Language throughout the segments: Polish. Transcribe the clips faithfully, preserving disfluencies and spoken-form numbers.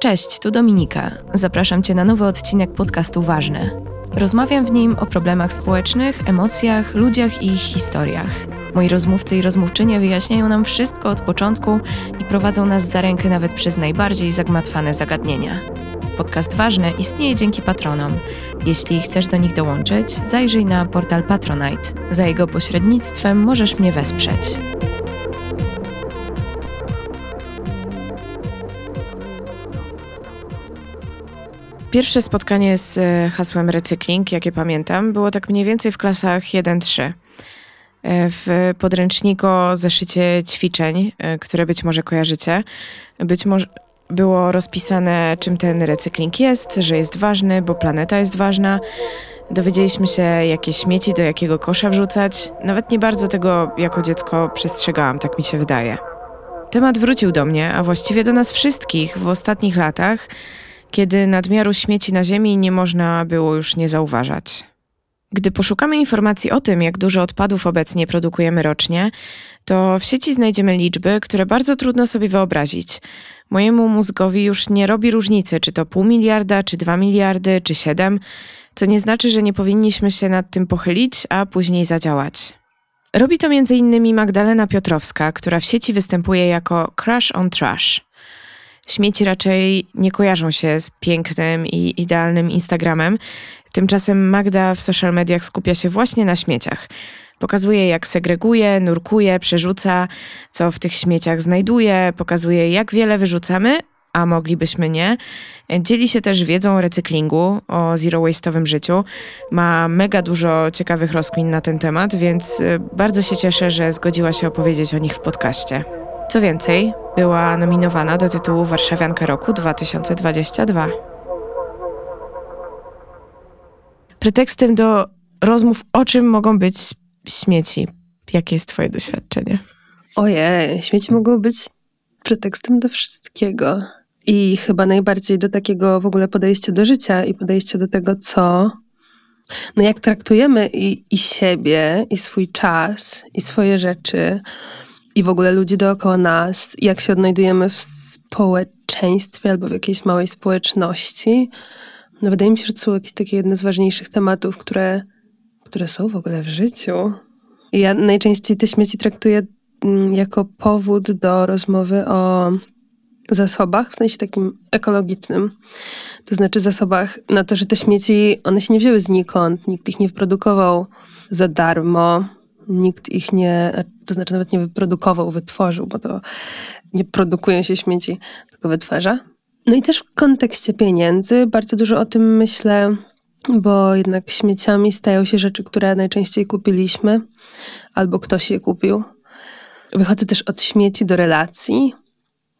Cześć, tu Dominika. Zapraszam Cię na nowy odcinek podcastu Ważne. Rozmawiam w nim o problemach społecznych, emocjach, ludziach i ich historiach. Moi rozmówcy i rozmówczynie wyjaśniają nam wszystko od początku i prowadzą nas za rękę nawet przez najbardziej zagmatwane zagadnienia. Podcast Ważne istnieje dzięki patronom. Jeśli chcesz do nich dołączyć, zajrzyj na portal Patronite. Za jego pośrednictwem możesz mnie wesprzeć. Pierwsze spotkanie z hasłem recykling, jakie pamiętam, było tak mniej więcej w klasach jeden trzy. W podręczniku o zeszycie ćwiczeń, które być może kojarzycie, być może było rozpisane, czym ten recykling jest, że jest ważny, bo planeta jest ważna. Dowiedzieliśmy się, jakie śmieci do jakiego kosza wrzucać. Nawet nie bardzo tego jako dziecko przestrzegałam, tak mi się wydaje. Temat wrócił do mnie, a właściwie do nas wszystkich w ostatnich latach, kiedy nadmiaru śmieci na ziemi nie można było już nie zauważać. Gdy poszukamy informacji o tym, jak dużo odpadów obecnie produkujemy rocznie, to w sieci znajdziemy liczby, które bardzo trudno sobie wyobrazić. Mojemu mózgowi już nie robi różnicy, czy to pół miliarda, czy dwa miliardy, czy siedem, co nie znaczy, że nie powinniśmy się nad tym pochylić, a później zadziałać. Robi to między innymi Magdalena Piotrowska, która w sieci występuje jako Crash on Trash. Śmieci raczej nie kojarzą się z pięknym i idealnym Instagramem. Tymczasem Magda w social mediach skupia się właśnie na śmieciach. Pokazuje, jak segreguje, nurkuje, przerzuca, co w tych śmieciach znajduje, pokazuje, jak wiele wyrzucamy, a moglibyśmy nie. Dzieli się też wiedzą o recyklingu, o zero-waste'owym życiu. Ma mega dużo ciekawych rozkmin na ten temat, więc bardzo się cieszę, że zgodziła się opowiedzieć o nich w podcaście. Co więcej, była nominowana do tytułu Warszawianka Roku dwa tysiące dwudziestego drugiego. Pretekstem do rozmów o czym mogą być śmieci? Jakie jest twoje doświadczenie? Ojej, śmieci mogą być pretekstem do wszystkiego. I chyba najbardziej do takiego w ogóle podejścia do życia i podejścia do tego, co... No jak traktujemy i, i siebie, i swój czas, i swoje rzeczy... I w ogóle ludzi dookoła nas, jak się odnajdujemy w społeczeństwie albo w jakiejś małej społeczności. No wydaje mi się, że to są jakieś takie jedne z ważniejszych tematów, które, które są w ogóle w życiu. I ja najczęściej te śmieci traktuję jako powód do rozmowy o zasobach, w sensie takim ekologicznym. To znaczy zasobach na to, że te śmieci, one się nie wzięły znikąd, nikt ich nie wyprodukował za darmo. Nikt ich nie, to znaczy nawet nie wyprodukował, wytworzył, bo to nie produkuje się śmieci, tylko wytwarza. No i też w kontekście pieniędzy bardzo dużo o tym myślę, bo jednak śmieciami stają się rzeczy, które najczęściej kupiliśmy albo ktoś je kupił. Wychodzę też od śmieci do relacji,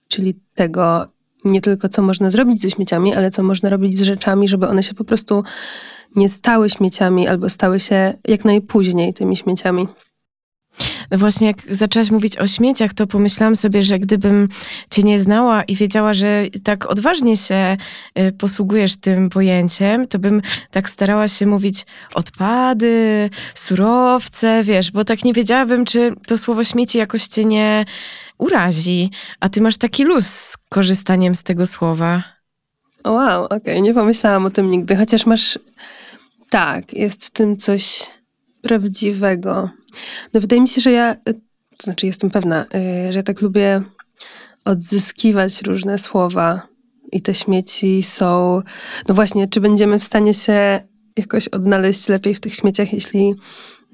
czyli tego nie tylko co można zrobić ze śmieciami, ale co można robić z rzeczami, żeby one się po prostu... nie stały śmieciami albo stały się jak najpóźniej tymi śmieciami. No właśnie, jak zaczęłaś mówić o śmieciach, to pomyślałam sobie, że gdybym cię nie znała i wiedziała, że tak odważnie się posługujesz tym pojęciem, to bym tak starała się mówić odpady, surowce, wiesz, bo tak nie wiedziałabym, czy to słowo śmieci jakoś cię nie urazi, a ty masz taki luz z korzystaniem z tego słowa. Wow, okej, okay, nie pomyślałam o tym nigdy, chociaż masz... Tak, jest w tym coś prawdziwego. No wydaje mi się, że ja, to znaczy jestem pewna, że ja tak lubię odzyskiwać różne słowa i te śmieci są... No właśnie, czy będziemy w stanie się jakoś odnaleźć lepiej w tych śmieciach, jeśli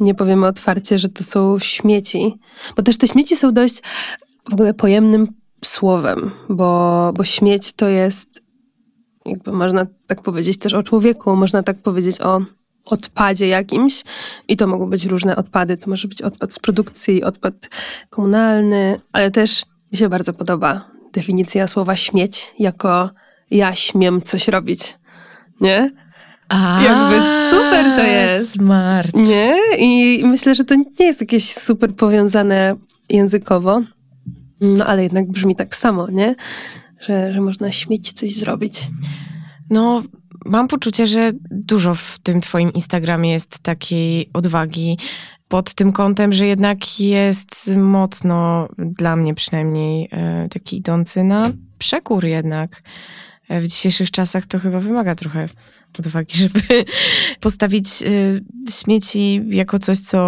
nie powiemy otwarcie, że to są śmieci? Bo też te śmieci są dość w ogóle pojemnym słowem, bo, bo śmieć to jest... Jakby można tak powiedzieć też o człowieku, można tak powiedzieć o odpadzie jakimś i to mogą być różne odpady. To może być odpad z produkcji, odpad komunalny, ale też mi się bardzo podoba definicja słowa śmieć jako ja śmiem coś robić, nie? A, jakby super to jest. Smart. Nie? I myślę, że to nie jest jakieś super powiązane językowo, no ale jednak brzmi tak samo, nie? Że, że można śmieć coś zrobić. No, mam poczucie, że dużo w tym twoim Instagramie jest takiej odwagi pod tym kątem, że jednak jest mocno, dla mnie przynajmniej, taki idący na przekór jednak w dzisiejszych czasach to chyba wymaga trochę odwagi, żeby postawić śmieci jako coś, co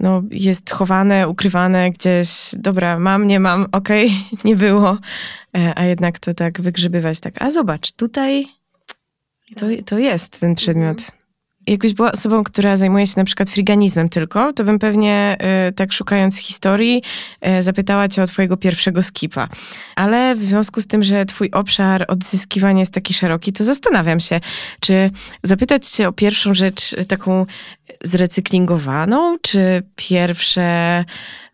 no, jest chowane, ukrywane gdzieś. Dobra, mam, nie mam, okej, okay, nie było. A jednak to tak wygrzebywać, tak, a zobacz, tutaj to, to jest ten przedmiot. Jakbyś była osobą, która zajmuje się na przykład friganizmem tylko, to bym pewnie y, tak szukając historii y, zapytała cię o twojego pierwszego skipa. Ale w związku z tym, że twój obszar odzyskiwania jest taki szeroki, to zastanawiam się, czy zapytać cię o pierwszą rzecz y, taką zrecyklingowaną, czy pierwsze,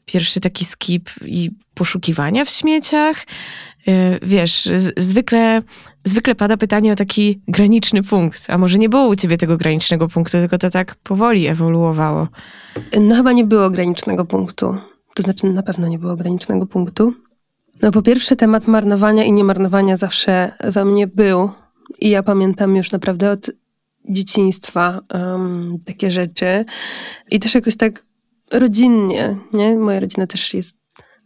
pierwszy taki skip i poszukiwania w śmieciach. Wiesz, z- zwykle, zwykle pada pytanie o taki graniczny punkt. A może nie było u ciebie tego granicznego punktu, tylko to tak powoli ewoluowało? No chyba nie było granicznego punktu. To znaczy na pewno nie było granicznego punktu. No po pierwsze temat marnowania i niemarnowania zawsze we mnie był. I ja pamiętam już naprawdę od dzieciństwa um, takie rzeczy. I też jakoś tak rodzinnie, nie? Moja rodzina też jest,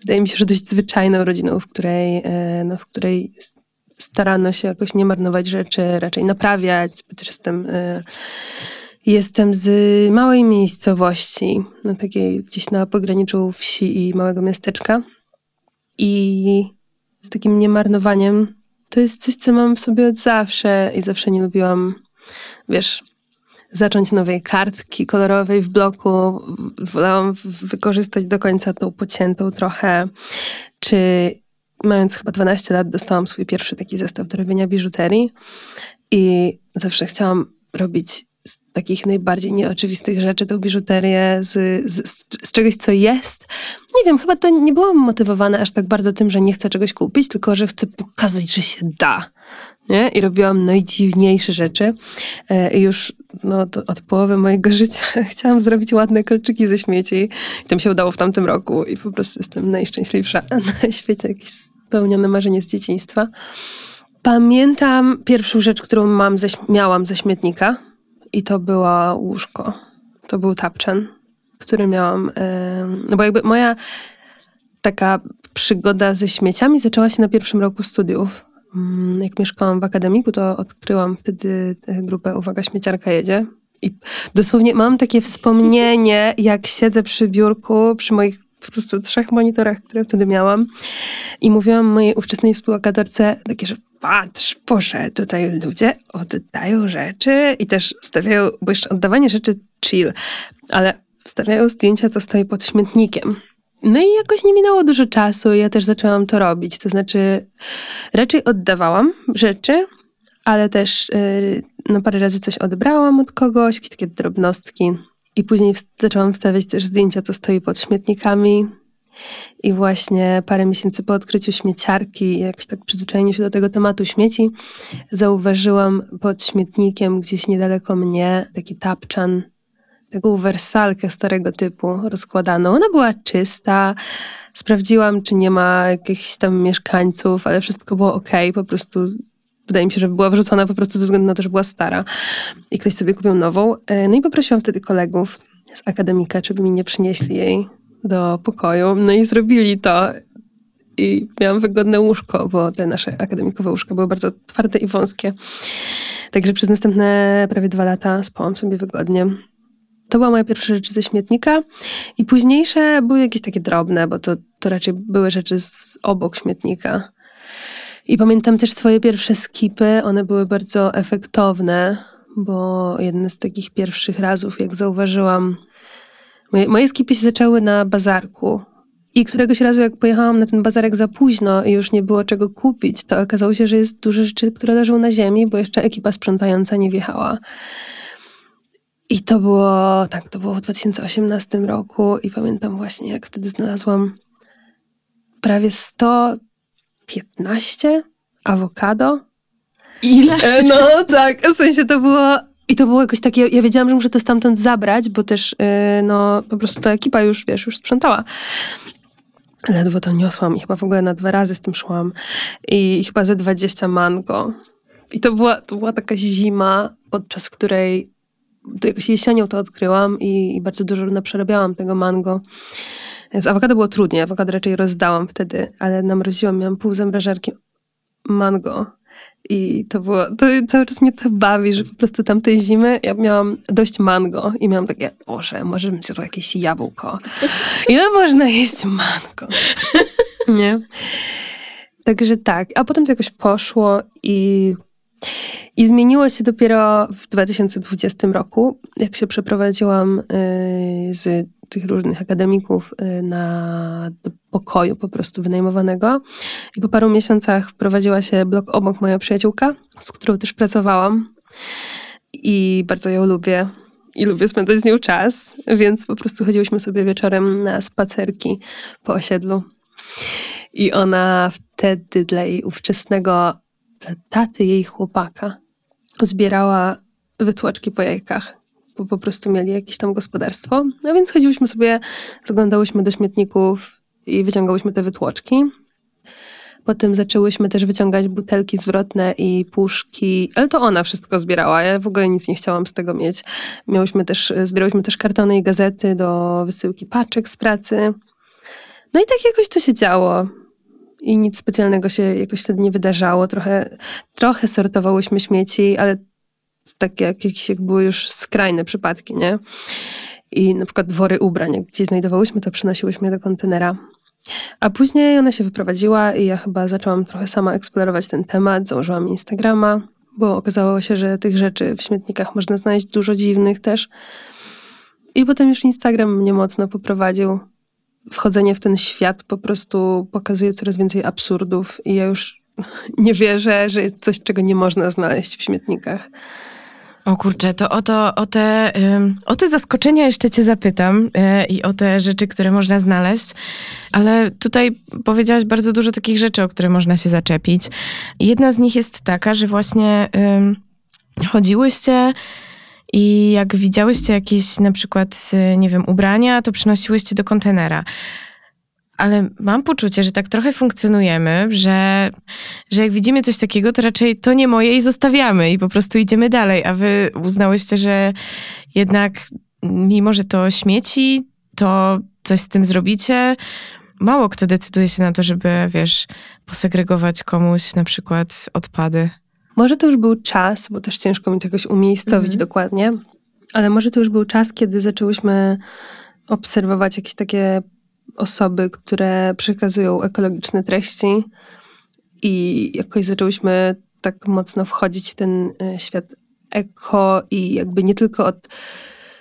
wydaje mi się, że dość zwyczajną rodziną, w której, no, w której starano się jakoś nie marnować rzeczy, raczej naprawiać. Też jestem, jestem z małej miejscowości, no, takiej gdzieś na pograniczu wsi i małego miasteczka. I z takim niemarnowaniem to jest coś, co mam w sobie od zawsze i zawsze nie lubiłam, wiesz, zacząć nowej kartki kolorowej w bloku. Wolałam wykorzystać do końca tą pociętą trochę. Czy mając chyba dwanaście lat dostałam swój pierwszy taki zestaw do robienia biżuterii i zawsze chciałam robić z takich najbardziej nieoczywistych rzeczy tą biżuterię z, z, z czegoś, co jest. Nie wiem, chyba to nie byłam motywowana aż tak bardzo tym, że nie chcę czegoś kupić, tylko że chcę pokazać, że się da. Nie? I robiłam najdziwniejsze rzeczy. I już no, od połowy mojego życia chciałam zrobić ładne kolczyki ze śmieci. I to mi się udało w tamtym roku. I po prostu jestem najszczęśliwsza na świecie. Jakieś spełnione marzenie z dzieciństwa. Pamiętam pierwszą rzecz, którą mam ze, miałam ze śmietnika. I to było łóżko. To był tapczan, który miałam... No bo jakby moja taka przygoda ze śmieciami zaczęła się na pierwszym roku studiów. Jak mieszkałam w akademiku, to odkryłam wtedy grupę Uwaga, śmieciarka jedzie. I dosłownie mam takie wspomnienie, jak siedzę przy biurku, przy moich po prostu trzech monitorach, które wtedy miałam. I mówiłam mojej ówczesnej współlokatorce takie, że patrz, Boże, tutaj ludzie oddają rzeczy i też wstawiają, bo jeszcze oddawanie rzeczy chill, ale wstawiają zdjęcia, co stoi pod śmietnikiem. No i jakoś nie minęło dużo czasu i ja też zaczęłam to robić. To znaczy raczej oddawałam rzeczy, ale też yy, no parę razy coś odebrałam od kogoś, jakieś takie drobnostki. I później w- zaczęłam wstawiać też zdjęcia, co stoi pod śmietnikami. I właśnie parę miesięcy po odkryciu śmieciarki, jakoś tak przyzwyczajeniu się do tego tematu śmieci, zauważyłam pod śmietnikiem gdzieś niedaleko mnie taki tapczan, taką wersalkę starego typu rozkładaną. Ona była czysta. Sprawdziłam, czy nie ma jakichś tam mieszkańców, ale wszystko było okej. Po prostu wydaje mi się, że była wrzucona po prostu ze względu na to, że była stara. I ktoś sobie kupił nową. No i poprosiłam wtedy kolegów z akademika, żeby mi nie przynieśli jej do pokoju. No i zrobili to. I miałam wygodne łóżko, bo te nasze akademikowe łóżka były bardzo twarde i wąskie. Także przez następne prawie dwa lata spałam sobie wygodnie. To była moja pierwsza rzecz ze śmietnika i późniejsze były jakieś takie drobne, bo to, to raczej były rzeczy z obok śmietnika. I pamiętam też swoje pierwsze skipy, one były bardzo efektowne, bo jeden z takich pierwszych razów, jak zauważyłam, moje, moje skipy się zaczęły na bazarku. I któregoś razu, jak pojechałam na ten bazarek za późno i już nie było czego kupić, to okazało się, że jest dużo rzeczy, które leżą na ziemi, bo jeszcze ekipa sprzątająca nie wjechała. I to było, tak, to było w dwa tysiące osiemnastym roku i pamiętam właśnie, jak wtedy znalazłam prawie sto piętnaście awokado. Ile? No tak, w sensie to było, i to było jakoś takie, ja wiedziałam, że muszę to stamtąd zabrać, bo też, no, po prostu ta ekipa już, wiesz, już sprzątała. Ledwo to niosłam i chyba w ogóle na dwa razy z tym szłam. I chyba ze dwadzieścia mango. I to była, to była taka zima, podczas której to jakoś jesienią to odkryłam i, i bardzo dużo naprzerabiałam tego mango. Z awokado było trudniej, awokado raczej rozdałam wtedy, ale namroziłam, miałam pół zamrażarki mango I to było, to cały czas mnie to bawi, że po prostu tamtej zimy ja miałam dość mango i miałam takie, Boże, może bym zjadła jakieś jabłko. Ile można jeść mango? Nie? Także tak. A potem to jakoś poszło i, i zmieniło się dopiero w dwa tysiące dwudziestym roku, jak się przeprowadziłam z tych różnych akademików na do pokoju po prostu wynajmowanego. I po paru miesiącach wprowadziła się blok obok moja przyjaciółka, z którą też pracowałam. I bardzo ją lubię. I lubię spędzać z nią czas. Więc po prostu chodziłyśmy sobie wieczorem na spacerki po osiedlu. I ona wtedy dla jej ówczesnego taty, jej chłopaka, zbierała wytłoczki po jajkach, bo po prostu mieli jakieś tam gospodarstwo. No więc chodziłyśmy sobie, zaglądałyśmy do śmietników i wyciągałyśmy te wytłoczki. Potem zaczęłyśmy też wyciągać butelki zwrotne i puszki, ale to ona wszystko zbierała, ja w ogóle nic nie chciałam z tego mieć. Miałyśmy też, zbierałyśmy też kartony i gazety do wysyłki paczek z pracy. No i tak jakoś to się działo. I nic specjalnego się jakoś wtedy nie wydarzało. Trochę, trochę sortowałyśmy śmieci, ale tak jak, jak były już skrajne przypadki, nie? I na przykład wory ubrań, jak gdzieś znajdowałyśmy, to przynosiłyśmy do kontenera. A później ona się wyprowadziła i ja chyba zaczęłam trochę sama eksplorować ten temat. Założyłam Instagrama, bo okazało się, że tych rzeczy w śmietnikach można znaleźć dużo dziwnych też. I potem już Instagram mnie mocno poprowadził. Wchodzenie w ten świat po prostu pokazuje coraz więcej absurdów i ja już nie wierzę, że jest coś, czego nie można znaleźć w śmietnikach. O kurczę, to o, to, o, te, o te zaskoczenia jeszcze cię zapytam i o te rzeczy, które można znaleźć, ale tutaj powiedziałaś bardzo dużo takich rzeczy, o które można się zaczepić. Jedna z nich jest taka, że właśnie chodziłyście i jak widziałyście jakieś na przykład, nie wiem, ubrania, to przynosiłyście do kontenera. Ale mam poczucie, że tak trochę funkcjonujemy, że, że jak widzimy coś takiego, to raczej to nie moje i zostawiamy i po prostu idziemy dalej. A wy uznałyście, że jednak mimo, że to śmieci, to coś z tym zrobicie. Mało kto decyduje się na to, żeby, wiesz, posegregować komuś na przykład odpady. Może to już był czas, bo też ciężko mi to jakoś umiejscowić mm-hmm. dokładnie, ale może to już był czas, kiedy zaczęłyśmy obserwować jakieś takie osoby, które przekazują ekologiczne treści i jakoś zaczęłyśmy tak mocno wchodzić w ten świat eko i jakby nie tylko od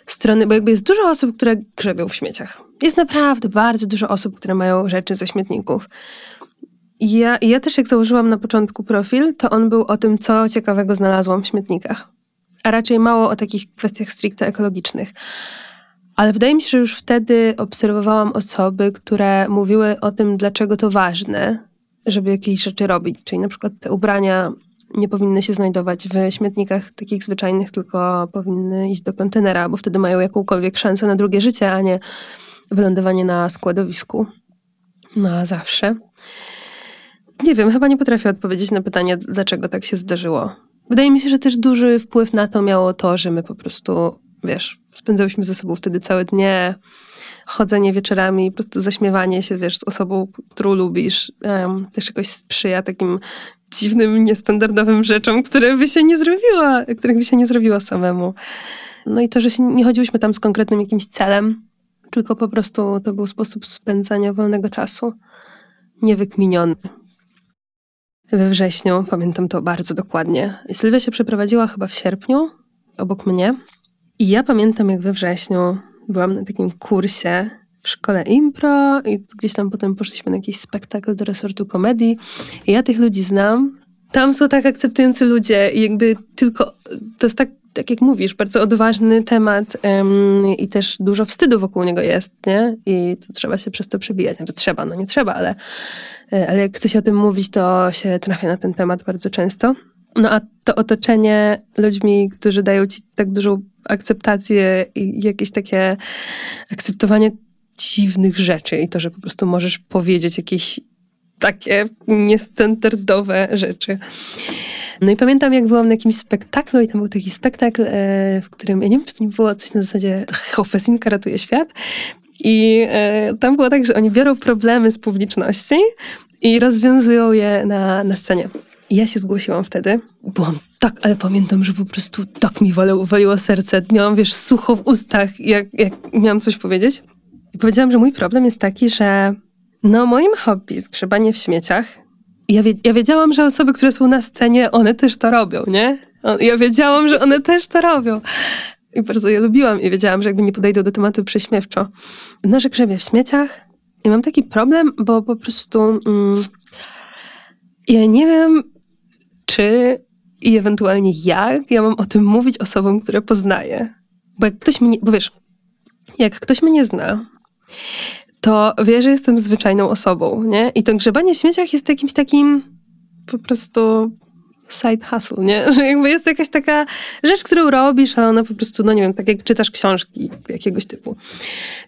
strony, bo jakby jest dużo osób, które grzebią w śmieciach. Jest naprawdę bardzo dużo osób, które mają rzeczy ze śmietników. Ja, ja też jak założyłam na początku profil, to on był o tym, co ciekawego znalazłam w śmietnikach. A raczej mało o takich kwestiach stricte ekologicznych. Ale wydaje mi się, że już wtedy obserwowałam osoby, które mówiły o tym, dlaczego to ważne, żeby jakieś rzeczy robić. Czyli na przykład te ubrania nie powinny się znajdować w śmietnikach takich zwyczajnych, tylko powinny iść do kontenera, bo wtedy mają jakąkolwiek szansę na drugie życie, a nie wylądowanie na składowisku na zawsze. Nie wiem, chyba nie potrafię odpowiedzieć na pytanie, dlaczego tak się zdarzyło. Wydaje mi się, że też duży wpływ na to miało to, że my po prostu, wiesz, spędzałyśmy ze sobą wtedy całe dnie, chodzenie wieczorami, po prostu zaśmiewanie się, wiesz, z osobą, którą lubisz. Um, też jakoś sprzyja takim dziwnym, niestandardowym rzeczom, które by się nie zrobiła, których by się nie zrobiła samemu. No i to, że się nie chodziłyśmy tam z konkretnym jakimś celem, tylko po prostu to był sposób spędzania wolnego czasu, niewykminiony. We wrześniu, pamiętam to bardzo dokładnie. Sylwia się przeprowadziła chyba w sierpniu, obok mnie. I ja pamiętam, jak we wrześniu byłam na takim kursie w szkole impro i gdzieś tam potem poszliśmy na jakiś spektakl do resortu komedii. I ja tych ludzi znam. Tam są tak akceptujący ludzie i jakby tylko... To jest tak, tak jak mówisz, bardzo odważny temat ym, i też dużo wstydu wokół niego jest, nie? I to trzeba się przez to przebijać. Znaczy trzeba, no nie trzeba, ale, yy, ale jak chce się o tym mówić, to się trafia na ten temat bardzo często. No a to otoczenie ludźmi, którzy dają ci tak dużą akceptację i jakieś takie akceptowanie dziwnych rzeczy i to, że po prostu możesz powiedzieć jakieś takie niestandardowe rzeczy. No i pamiętam, jak byłam na jakimś spektaklu i tam był taki spektakl, w którym, ja nie wiem, czy to nie było coś na zasadzie Hofesinka ratuje świat i tam było tak, że oni biorą problemy z publiczności i rozwiązują je na, na scenie. Ja się zgłosiłam wtedy. Byłam tak, ale pamiętam, że po prostu tak mi waliło, waliło serce. Miałam, wiesz, sucho w ustach, jak, jak miałam coś powiedzieć. I powiedziałam, że mój problem jest taki, że no moim hobby jest grzebanie w śmieciach. I ja, wie- ja wiedziałam, że osoby, które są na scenie, one też to robią, nie? Ja wiedziałam, że one też to robią. I bardzo je lubiłam i wiedziałam, że jakby nie podejdą do tematu prześmiewczo. No, że grzebię w śmieciach. I mam taki problem, bo po prostu mm, ja nie wiem, czy i ewentualnie jak ja mam o tym mówić osobom, które poznaję. Bo jak ktoś mnie, bo wiesz, jak ktoś mnie zna, to wie, że jestem zwyczajną osobą, nie? I to grzebanie w śmieciach jest jakimś takim po prostu side hustle, nie? Że jakby jest jakaś taka rzecz, którą robisz, a ona po prostu, no nie wiem, tak jak czytasz książki jakiegoś typu,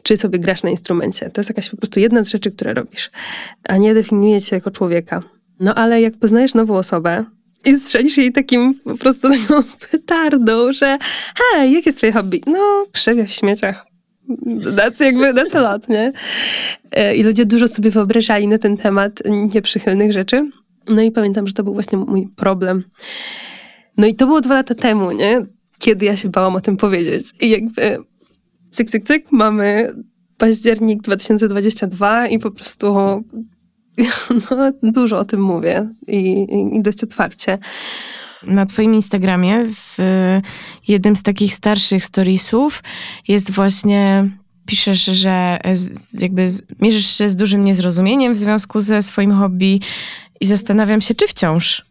czy sobie grasz na instrumencie. To jest jakaś po prostu jedna z rzeczy, które robisz, a nie definiuje cię jako człowieka. No ale jak poznajesz nową osobę i strzelisz jej takim po prostu taką petardą, że hej, jakie jest twoje hobby? No, krzewia w śmieciach. That's jakby, that's a lot, nie? I ludzie dużo sobie wyobrażali na ten temat nieprzychylnych rzeczy. No i pamiętam, że to był właśnie mój problem. No i to było dwa lata temu, nie? Kiedy ja się bałam o tym powiedzieć. I jakby cyk, cyk, cyk, mamy październik dwa tysiące dwudziesty drugi i po prostu no, dużo o tym mówię i, i dość otwarcie. Na twoim Instagramie w jednym z takich starszych storiesów jest właśnie... Piszesz, że jakby mierzysz się z dużym niezrozumieniem w związku ze swoim hobby i zastanawiam się, czy wciąż?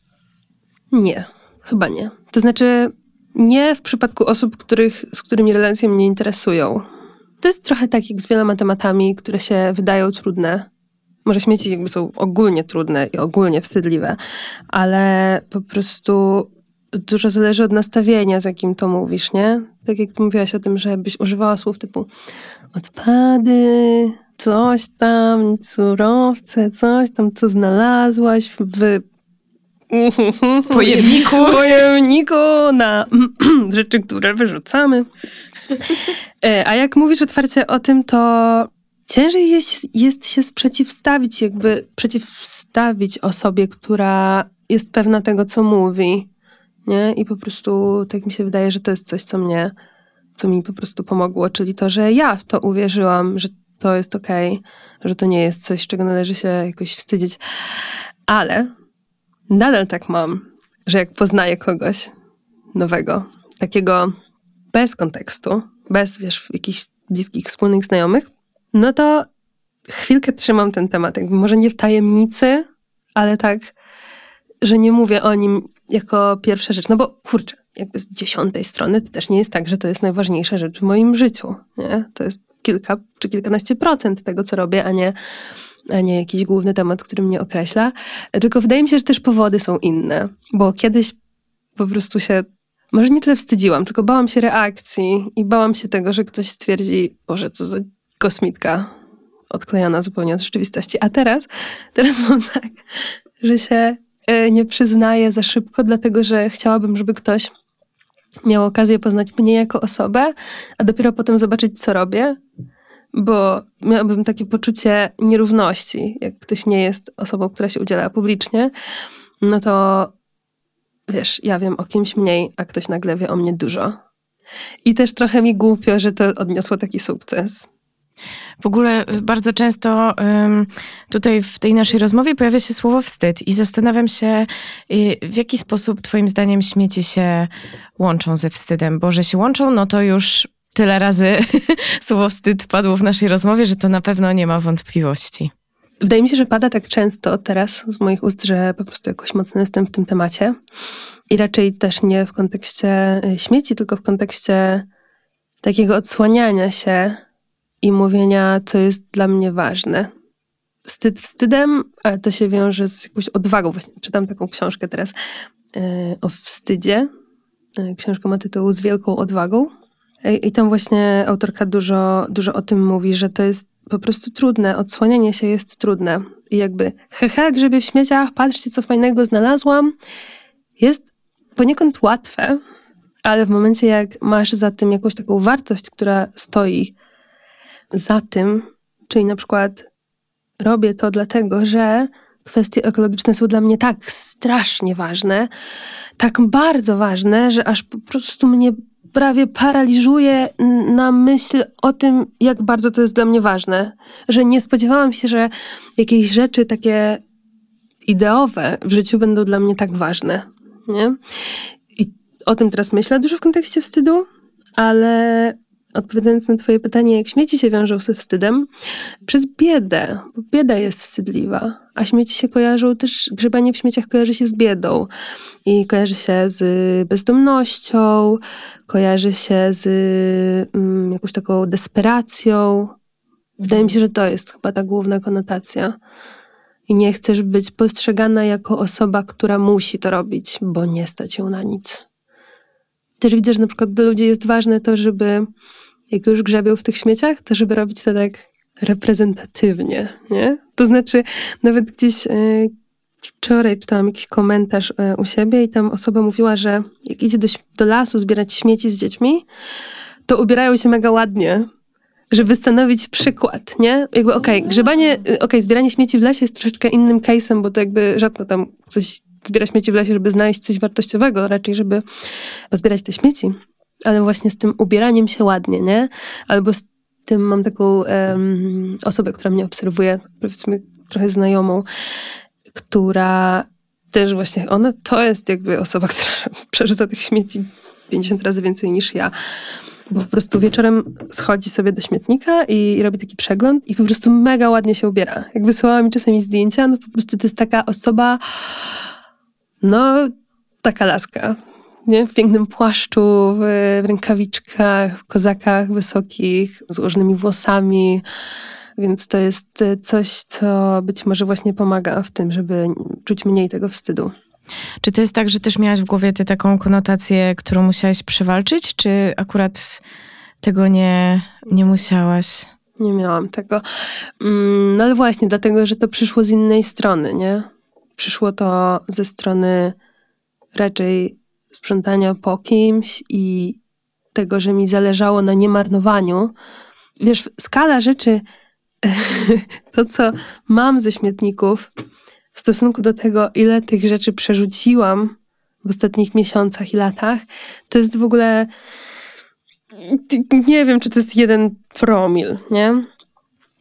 Nie, chyba nie. To znaczy nie w przypadku osób, których, z którymi relacje mnie interesują. To jest trochę tak jak z wieloma tematami, które się wydają trudne. Może śmieci jakby są ogólnie trudne i ogólnie wstydliwe, ale po prostu... Dużo zależy od nastawienia, z jakim to mówisz, nie? Tak jak mówiłaś o tym, żebyś używała słów typu odpady, coś tam, surowce, coś tam, co znalazłaś w pojemniku, pojemniku na rzeczy, które wyrzucamy. A jak mówisz otwarcie o tym, to ciężej jest, jest się sprzeciwstawić, jakby przeciwstawić osobie, która jest pewna tego, co mówi. Nie? I po prostu tak mi się wydaje, że to jest coś, co mnie, co mi po prostu pomogło, czyli to, że ja w to uwierzyłam, że to jest okej, okay, że to nie jest coś, czego należy się jakoś wstydzić. Ale nadal tak mam, że jak poznaję kogoś nowego, takiego bez kontekstu, bez, wiesz, jakichś bliskich, wspólnych znajomych, no to chwilkę trzymam ten temat. Jakby może nie w tajemnicy, ale tak, że nie mówię o nim jako pierwsza rzecz. No bo kurczę, jakby z dziesiątej strony to też nie jest tak, że to jest najważniejsza rzecz w moim życiu, nie? To jest kilka czy kilkanaście procent tego, co robię, a nie, a nie jakiś główny temat, który mnie określa. Tylko wydaje mi się, że też powody są inne, bo kiedyś po prostu się, może nie tyle wstydziłam, tylko bałam się reakcji i bałam się tego, że ktoś stwierdzi, Boże, co za kosmitka odklejona zupełnie od rzeczywistości. A teraz, teraz mam tak, że się nie przyznaję za szybko, dlatego że chciałabym, żeby ktoś miał okazję poznać mnie jako osobę, a dopiero potem zobaczyć, co robię, bo miałabym takie poczucie nierówności. Jak ktoś nie jest osobą, która się udziela publicznie, no to wiesz, ja wiem o kimś mniej, a ktoś nagle wie o mnie dużo. I też trochę mi głupio, że to odniosło taki sukces. W ogóle bardzo często tutaj w tej naszej rozmowie pojawia się słowo wstyd i zastanawiam się, w jaki sposób twoim zdaniem śmieci się łączą ze wstydem, bo że się łączą, no to już tyle razy słowo wstyd padło w naszej rozmowie, że to na pewno nie ma wątpliwości. Wydaje mi się, że pada tak często teraz z moich ust, że po prostu jakoś mocno jestem w tym temacie i raczej też nie w kontekście śmieci, tylko w kontekście takiego odsłaniania się i mówienia, co jest dla mnie ważne. Wstyd wstydem, ale to się wiąże z jakąś odwagą. Właśnie czytam taką książkę teraz yy, o wstydzie. Książka ma tytuł Z wielką odwagą. I, i tam właśnie autorka dużo, dużo o tym mówi, że to jest po prostu trudne. Odsłanianie się jest trudne. I jakby hehe, grzebię w śmieciach, patrzcie, co fajnego znalazłam. Jest poniekąd łatwe, ale w momencie, jak masz za tym jakąś taką wartość, która stoi za tym, czyli na przykład robię to dlatego, że kwestie ekologiczne są dla mnie tak strasznie ważne, tak bardzo ważne, że aż po prostu mnie prawie paraliżuje na myśl o tym, jak bardzo to jest dla mnie ważne. Że nie spodziewałam się, że jakieś rzeczy takie ideowe w życiu będą dla mnie tak ważne. Nie? I o tym teraz myślę dużo w kontekście wstydu, ale odpowiadając na twoje pytanie, jak śmieci się wiążą ze wstydem? Przez biedę. Bo bieda jest wstydliwa. A śmieci się kojarzą też, grzebanie w śmieciach kojarzy się z biedą. I kojarzy się z bezdomnością, kojarzy się z mm, jakąś taką desperacją. Wydaje mi się, że to jest chyba ta główna konotacja. I nie chcesz być postrzegana jako osoba, która musi to robić, bo nie stać ją na nic. Też widzę, że na przykład dla ludzi jest ważne to, żeby jak już grzebią w tych śmieciach, to żeby robić to tak reprezentatywnie, nie? To znaczy nawet gdzieś yy, wczoraj czytałam jakiś komentarz yy, u siebie i tam osoba mówiła, że jak idzie do, do lasu zbierać śmieci z dziećmi, to ubierają się mega ładnie, żeby stanowić przykład, nie? Jakby okej, okay, grzebanie, okej, okay, zbieranie śmieci w lesie jest troszeczkę innym case'em, bo to jakby rzadko tam coś zbiera śmieci w lesie, żeby znaleźć coś wartościowego, raczej żeby pozbierać te śmieci. Ale właśnie z tym ubieraniem się ładnie, nie? Albo z tym mam taką um, osobę, która mnie obserwuje, powiedzmy trochę znajomą, która też właśnie, ona to jest jakby osoba, która przerzuca tych śmieci pięćdziesiąt razy więcej niż ja. Bo po prostu wieczorem schodzi sobie do śmietnika i, i robi taki przegląd i po prostu mega ładnie się ubiera. Jak wysyłała mi czasami zdjęcia, no po prostu to jest taka osoba, no, taka laska, nie? W pięknym płaszczu, w, w rękawiczkach, w kozakach wysokich, z różnymi włosami, więc to jest coś, co być może właśnie pomaga w tym, żeby czuć mniej tego wstydu. Czy to jest tak, że też miałaś w głowie ty taką konotację, którą musiałaś przewalczyć, czy akurat tego nie, nie musiałaś? Nie miałam tego. No ale właśnie dlatego, że to przyszło z innej strony, nie? Przyszło to ze strony raczej sprzątania po kimś i tego, że mi zależało na niemarnowaniu. Wiesz, skala rzeczy, to co mam ze śmietników w stosunku do tego, ile tych rzeczy przerzuciłam w ostatnich miesiącach i latach, to jest w ogóle, nie wiem, czy to jest jeden promil, nie?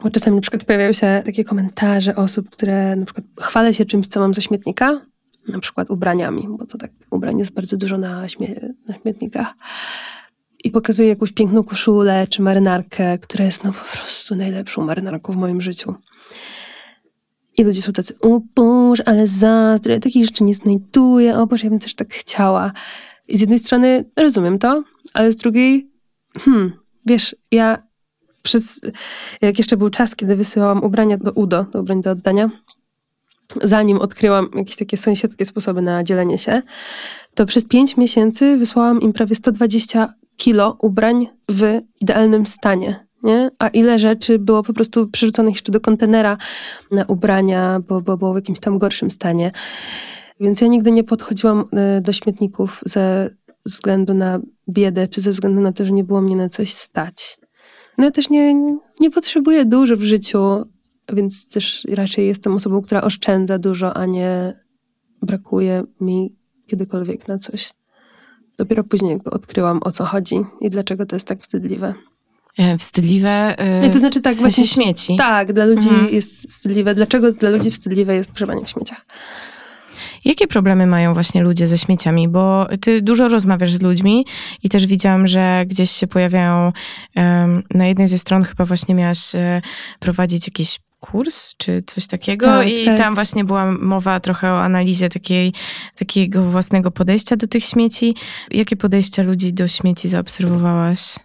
Bo czasami na przykład pojawiają się takie komentarze osób, które na przykład chwalę się czymś, co mam ze śmietnika, na przykład ubraniami, bo to tak ubrań jest bardzo dużo na, śmie- na śmietnikach. I pokazuję jakąś piękną koszulę czy marynarkę, która jest no po prostu najlepszą marynarką w moim życiu. I ludzie są tacy, o Boże, ale zazdro, ja takich rzeczy nie znajduję, o Boże, ja bym też tak chciała. I z jednej strony rozumiem to, ale z drugiej, hmm, wiesz, ja przez, jak jeszcze był czas, kiedy wysyłałam ubrania do UDO, do ubrań do oddania, zanim odkryłam jakieś takie sąsiedzkie sposoby na dzielenie się, to przez pięć miesięcy wysłałam im prawie sto dwadzieścia kilo ubrań w idealnym stanie, nie? A ile rzeczy było po prostu przerzuconych jeszcze do kontenera na ubrania, bo, bo było w jakimś tam gorszym stanie. Więc ja nigdy nie podchodziłam do śmietników ze względu na biedę, czy ze względu na to, że nie było mnie na coś stać. No ja też nie, nie potrzebuję dużo w życiu, więc też raczej jestem osobą, która oszczędza dużo, a nie brakuje mi kiedykolwiek na coś. Dopiero później jakby odkryłam, o co chodzi i dlaczego to jest tak wstydliwe. Wstydliwe yy, to znaczy tak, w sensie właśnie śmieci. Tak, dla ludzi mhm. jest wstydliwe. Dlaczego dla ludzi wstydliwe jest grzewanie w śmieciach? Jakie problemy mają właśnie ludzie ze śmieciami? Bo ty dużo rozmawiasz z ludźmi i też widziałam, że gdzieś się pojawiają, na jednej ze stron chyba właśnie miałaś prowadzić jakiś kurs czy coś takiego tak, i tak. Tam właśnie była mowa trochę o analizie takiej, takiego własnego podejścia do tych śmieci. Jakie podejścia ludzi do śmieci zaobserwowałaś?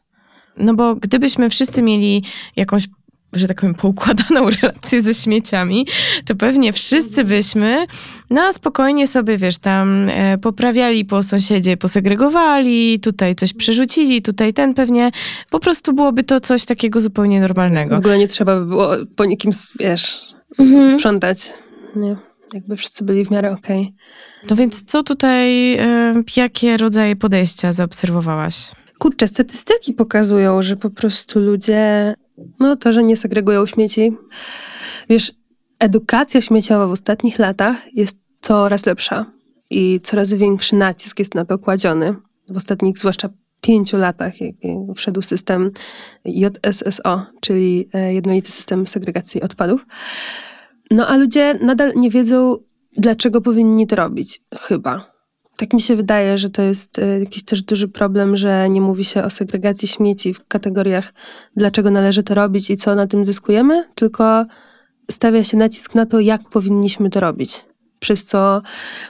No bo gdybyśmy wszyscy mieli jakąś, że tak powiem, poukładaną relację ze śmieciami, to pewnie wszyscy byśmy no spokojnie sobie, wiesz, tam e, poprawiali po sąsiedzie, posegregowali, tutaj coś przerzucili, tutaj ten pewnie, po prostu byłoby to coś takiego zupełnie normalnego. W ogóle nie trzeba by było po nikim, wiesz, mhm. sprzątać, nie, jakby wszyscy byli w miarę okej. Okay. No więc co tutaj, e, jakie rodzaje podejścia zaobserwowałaś? Kurczę, statystyki pokazują, że po prostu ludzie... No to, że nie segregują śmieci. Wiesz, Edukacja śmieciowa w ostatnich latach jest coraz lepsza i coraz większy nacisk jest na to kładziony. W ostatnich, zwłaszcza pięciu latach, jak wszedł system J S S O, czyli Jednolity System Segregacji Odpadów. No a ludzie nadal nie wiedzą, dlaczego powinni to robić, chyba. Tak mi się wydaje, że to jest jakiś też duży problem, że nie mówi się o segregacji śmieci w kategoriach, dlaczego należy to robić i co na tym zyskujemy, tylko stawia się nacisk na to, jak powinniśmy to robić. Przez co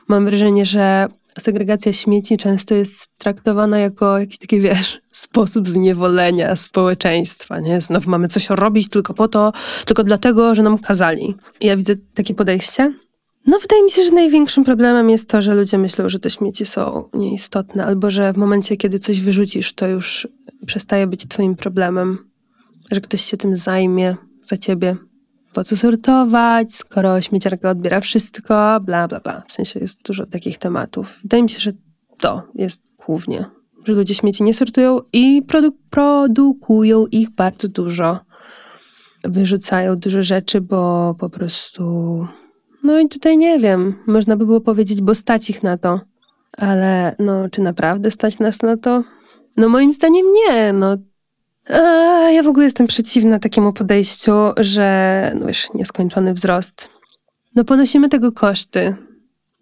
mam wrażenie, że segregacja śmieci często jest traktowana jako jakiś taki, wiesz, sposób zniewolenia społeczeństwa, nie? Znowu mamy coś robić tylko po to, tylko dlatego, że nam kazali. Ja widzę takie podejście. No wydaje mi się, że największym problemem jest to, że ludzie myślą, że te śmieci są nieistotne, albo że w momencie, kiedy coś wyrzucisz, to już przestaje być twoim problemem, że ktoś się tym zajmie za ciebie. Po co sortować, skoro śmieciarka odbiera wszystko, bla, bla, bla. W sensie jest dużo takich tematów. Wydaje mi się, że to jest głównie, że ludzie śmieci nie sortują i produ- produkują ich bardzo dużo. Wyrzucają dużo rzeczy, bo po prostu... No i tutaj nie wiem, można by było powiedzieć, bo stać ich na to. Ale no, czy naprawdę stać nas na to? No moim zdaniem nie, no. A ja w ogóle jestem przeciwna takiemu podejściu, że no wiesz, nieskończony wzrost. No ponosimy tego koszty,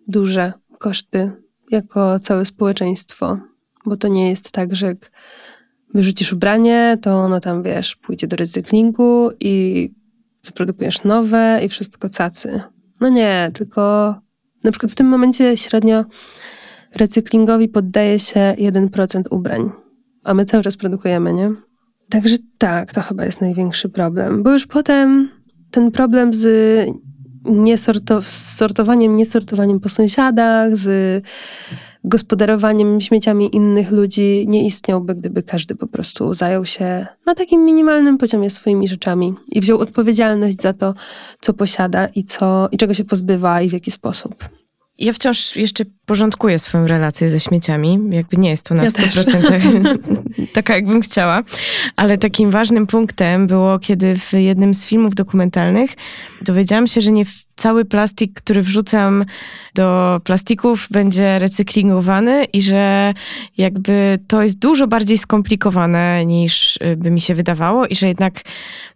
duże koszty, jako całe społeczeństwo. Bo to nie jest tak, że jak wyrzucisz ubranie, to ono tam, wiesz, pójdzie do recyklingu i wyprodukujesz nowe i wszystko cacy. No nie, tylko na przykład w tym momencie średnio recyklingowi poddaje się jeden procent ubrań, a my cały czas produkujemy, nie? Także tak, to chyba jest największy problem, bo już potem ten problem z, niesorto- z sortowaniem, niesortowaniem po sąsiadach, z gospodarowaniem śmieciami innych ludzi nie istniałby, gdyby każdy po prostu zajął się na takim minimalnym poziomie swoimi rzeczami i wziął odpowiedzialność za to, co posiada i, co, i czego się pozbywa i w jaki sposób. Ja wciąż jeszcze porządkuję swoją relację ze śmieciami. Jakby nie jest to na ja sto procent taka, jakbym chciała. Ale takim ważnym punktem było, kiedy w jednym z filmów dokumentalnych dowiedziałam się, że nie cały plastik, który wrzucam do plastików, będzie recyklingowany i że jakby to jest dużo bardziej skomplikowane niż by mi się wydawało i że jednak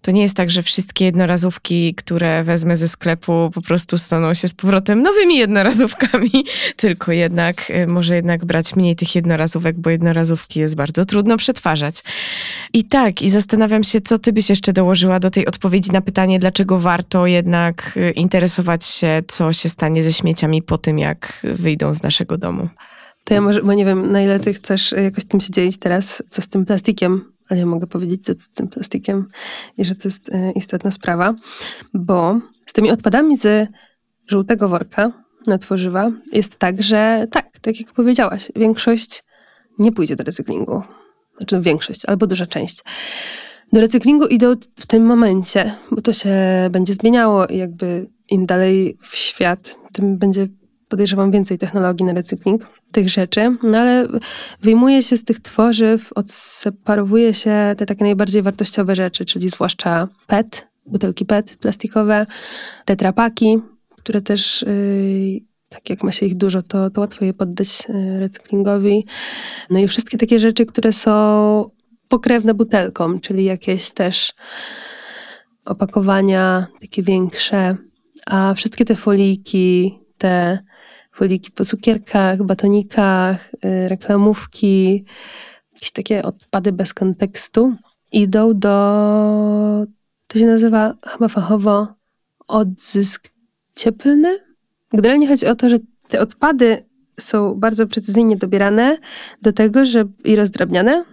to nie jest tak, że wszystkie jednorazówki, które wezmę ze sklepu, po prostu staną się z powrotem nowymi jednorazówkami, tylko jednak może jednak brać mniej tych jednorazówek, bo jednorazówki jest bardzo trudno przetwarzać. I tak, i zastanawiam się, co ty byś jeszcze dołożyła do tej odpowiedzi na pytanie, dlaczego warto jednak interesować się, co się stanie ze śmieciami po tym, jak wyjdą z naszego domu. To ja może, bo nie wiem, na ile ty chcesz jakoś tym się dzielić teraz, co z tym plastikiem, ale ja mogę powiedzieć, co z tym plastikiem i że to jest istotna sprawa, bo z tymi odpadami z żółtego worka na tworzywa jest tak, że tak, tak jak powiedziałaś, większość nie pójdzie do recyklingu. Znaczy większość, albo duża część. Do recyklingu idą w tym momencie, bo to się będzie zmieniało i jakby im dalej w świat, tym będzie, podejrzewam, więcej technologii na recykling tych rzeczy. No ale wyjmuje się z tych tworzyw, odseparowuje się te takie najbardziej wartościowe rzeczy, czyli zwłaszcza P E T, butelki P E T plastikowe, tetrapaki, które też, yy, tak jak ma się ich dużo, to, to łatwo je poddać recyklingowi. No i wszystkie takie rzeczy, które są pokrewne butelkom, czyli jakieś też opakowania takie większe, a wszystkie te foliki, te foliki po cukierkach, batonikach, reklamówki, jakieś takie odpady bez kontekstu idą do, to się nazywa chyba fachowo odzysk cieplny. Generalnie chodzi o to, że te odpady są bardzo precyzyjnie dobierane do tego, że i rozdrabniane,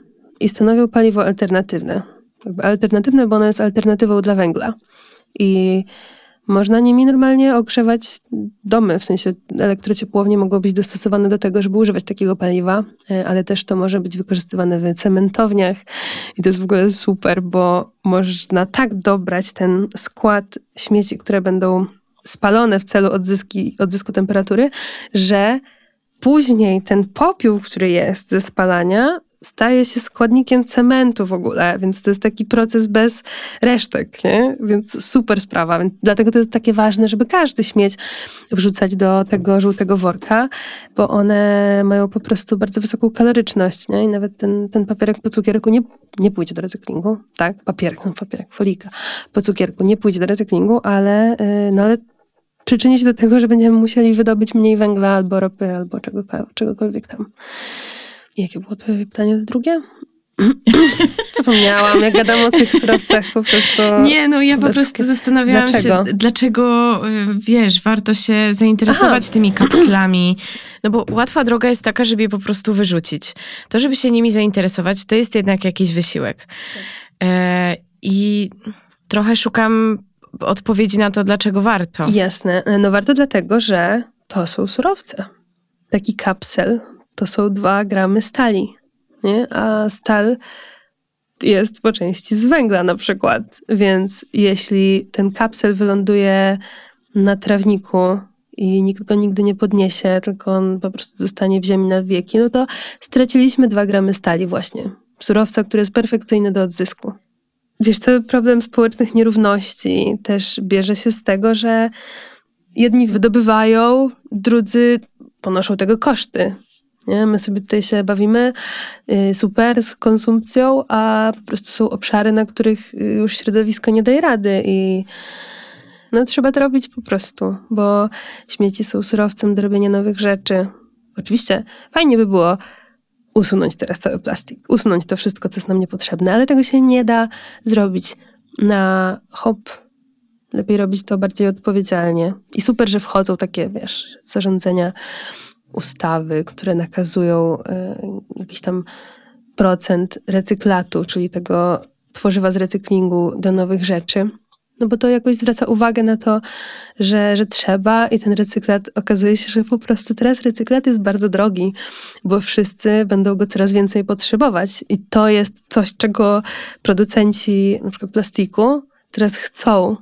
i stanowią paliwo alternatywne. Jakby alternatywne, bo ono jest alternatywą dla węgla. I można nimi normalnie ogrzewać domy, w sensie elektrociepłownie mogą być dostosowane do tego, żeby używać takiego paliwa, ale też to może być wykorzystywane w cementowniach i to jest w ogóle super, bo można tak dobrać ten skład śmieci, które będą spalone w celu odzyski, odzysku temperatury, że później ten popiół, który jest ze spalania, staje się składnikiem cementu w ogóle, więc to jest taki proces bez resztek, nie? Więc super sprawa. Dlatego to jest takie ważne, żeby każdy śmieć wrzucać do tego żółtego worka, bo one mają po prostu bardzo wysoką kaloryczność, nie? I nawet ten, ten papierek po cukierku nie, nie pójdzie do recyklingu, tak? Papierek, no papierek, folika po cukierku nie pójdzie do recyklingu, ale, no ale przyczyni się do tego, że będziemy musieli wydobyć mniej węgla albo ropy, albo czegokolwiek, czegokolwiek tam. Jakie było twoje pytanie drugie? Zapomniałam, jak gadam o tych surowcach po prostu. Nie, no ja bez... po prostu zastanawiałam dlaczego? się, dlaczego, wiesz, warto się zainteresować Aha. tymi kapslami. No bo łatwa droga jest taka, żeby je po prostu wyrzucić. To, żeby się nimi zainteresować, to jest jednak jakiś wysiłek. E, I trochę szukam odpowiedzi na to, dlaczego warto. Jasne. No warto dlatego, że to są surowce. Taki kapsel to są dwa gramy stali, nie? A stal jest po części z węgla na przykład, więc jeśli ten kapsel wyląduje na trawniku i nikt go nigdy nie podniesie, tylko on po prostu zostanie w ziemi na wieki, no to straciliśmy dwa gramy stali właśnie. Surowca, który jest perfekcyjny do odzysku. Wiesz, cały problem społecznych nierówności też bierze się z tego, że jedni wydobywają, drudzy ponoszą tego koszty. Nie? My sobie tutaj się bawimy yy, super z konsumpcją, a po prostu są obszary, na których już środowisko nie daje rady i no trzeba to robić po prostu, bo śmieci są surowcem do robienia nowych rzeczy. Oczywiście fajnie by było usunąć teraz cały plastik, usunąć to wszystko, co jest nam niepotrzebne, ale tego się nie da zrobić na hop. Lepiej robić to bardziej odpowiedzialnie. I super, że wchodzą takie, wiesz, zarządzenia, ustawy, które nakazują y, jakiś tam procent recyklatu, czyli tego tworzywa z recyklingu do nowych rzeczy. No bo to jakoś zwraca uwagę na to, że, że trzeba i ten recyklat, okazuje się, że po prostu teraz recyklat jest bardzo drogi, bo wszyscy będą go coraz więcej potrzebować i to jest coś, czego producenci na przykład plastiku teraz chcą.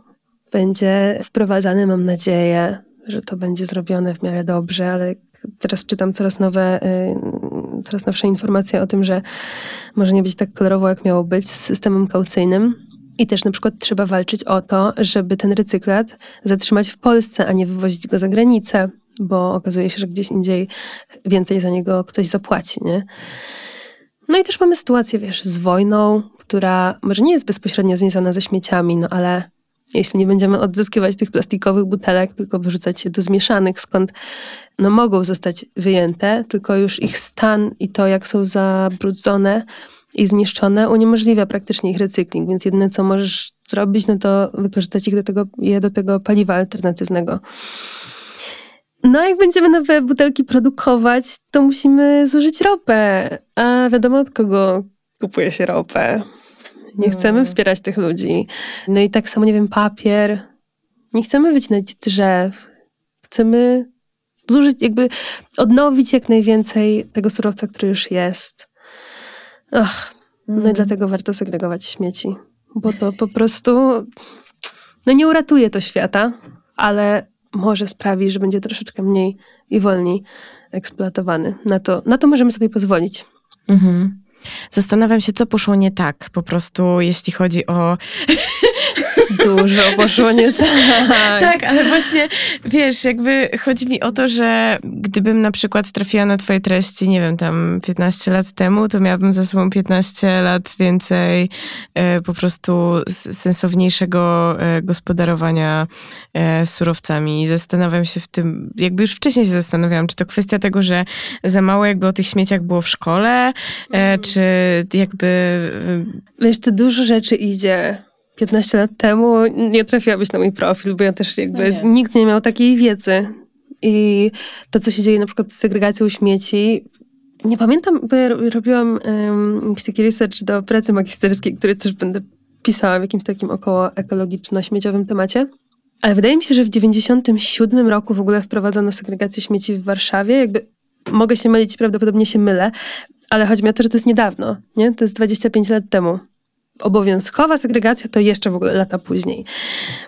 Będzie wprowadzany, mam nadzieję, że to będzie zrobione w miarę dobrze, ale teraz czytam coraz nowe, coraz nowsze informacje o tym, że może nie być tak kolorowo, jak miało być z systemem kaucyjnym. I też na przykład trzeba walczyć o to, żeby ten recyklat zatrzymać w Polsce, a nie wywozić go za granicę, bo okazuje się, że gdzieś indziej więcej za niego ktoś zapłaci, nie? No i też mamy sytuację, wiesz, z wojną, która może nie jest bezpośrednio związana ze śmieciami, no ale jeśli nie będziemy odzyskiwać tych plastikowych butelek, tylko wyrzucać je do zmieszanych, skąd no, mogą zostać wyjęte, tylko już ich stan i to, jak są zabrudzone i zniszczone, uniemożliwia praktycznie ich recykling. Więc jedyne, co możesz zrobić, no to wykorzystać ich do tego, je do tego paliwa alternatywnego. No jak będziemy nowe butelki produkować, to musimy zużyć ropę. A wiadomo, od kogo kupuje się ropę. Nie chcemy wspierać tych ludzi. No i tak samo, nie wiem, papier. Nie chcemy wycinać drzew. Chcemy zużyć, jakby odnowić jak najwięcej tego surowca, który już jest. Ach, no mm. i dlatego warto segregować śmieci. Bo to po prostu, no nie uratuje to świata, ale może sprawi, że będzie troszeczkę mniej i wolniej eksploatowany. Na to, na to możemy sobie pozwolić. Mhm. Zastanawiam się, co poszło nie tak, po prostu jeśli chodzi o... Dużo poszło nie tak. Tak, ale właśnie, wiesz, jakby chodzi mi o to, że gdybym na przykład trafiła na twoje treści, nie wiem, tam piętnaście lat temu, to miałabym za sobą piętnaście lat więcej e, po prostu sensowniejszego e, gospodarowania e, surowcami. I zastanawiam się w tym, jakby już wcześniej się zastanawiałam, czy to kwestia tego, że za mało jakby o tych śmieciach było w szkole, e, czy jakby... Wiesz, to dużo rzeczy idzie... piętnaście lat temu nie trafiłabyś na mój profil, bo ja też jakby no nie. nikt nie miał takiej wiedzy. I to, co się dzieje na przykład z segregacją śmieci, nie pamiętam, bo ja robiłam um, jakiś taki research do pracy magisterskiej, który też będę pisała w jakimś takim około ekologiczno-śmieciowym temacie. Ale wydaje mi się, że w dziewięćdziesiątym siódmym roku w ogóle wprowadzono segregację śmieci w Warszawie. Jakby mogę się mylić, prawdopodobnie się mylę, ale chodzi mi o to, że to jest niedawno, nie? To jest dwadzieścia pięć lat temu. Obowiązkowa segregacja to jeszcze w ogóle lata później.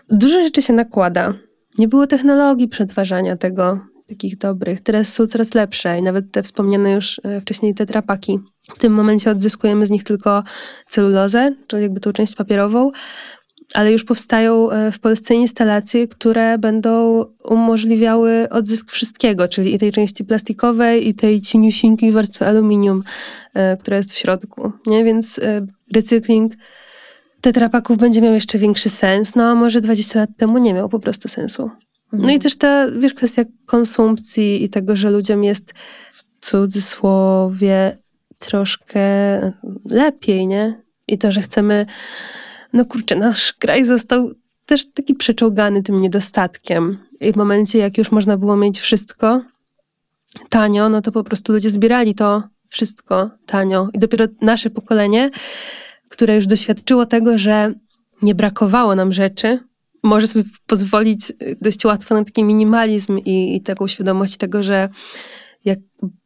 Dużo rzeczy się nakłada. Nie było technologii przetwarzania tego. takich dobrych. Teraz są coraz lepsze i nawet te wspomniane już wcześniej tetrapaki. W tym momencie odzyskujemy z nich tylko celulozę, czyli jakby tą część papierową, ale już powstają w Polsce instalacje, które będą umożliwiały odzysk wszystkiego, czyli i tej części plastikowej, i tej cieniusieńkiej warstwy aluminium, która jest w środku. Nie? Więc recykling tetrapaków będzie miał jeszcze większy sens, no a może dwadzieścia lat temu nie miał po prostu sensu. Mhm. No i też ta, wiesz, kwestia konsumpcji i tego, że ludziom jest w cudzysłowie troszkę lepiej, nie? I to, że chcemy... No kurczę, nasz kraj został też taki przeczołgany tym niedostatkiem. I w momencie, jak już można było mieć wszystko tanio, no to po prostu ludzie zbierali to wszystko tanio. I dopiero nasze pokolenie, które już doświadczyło tego, że nie brakowało nam rzeczy, może sobie pozwolić dość łatwo na taki minimalizm i, i taką świadomość tego, że jak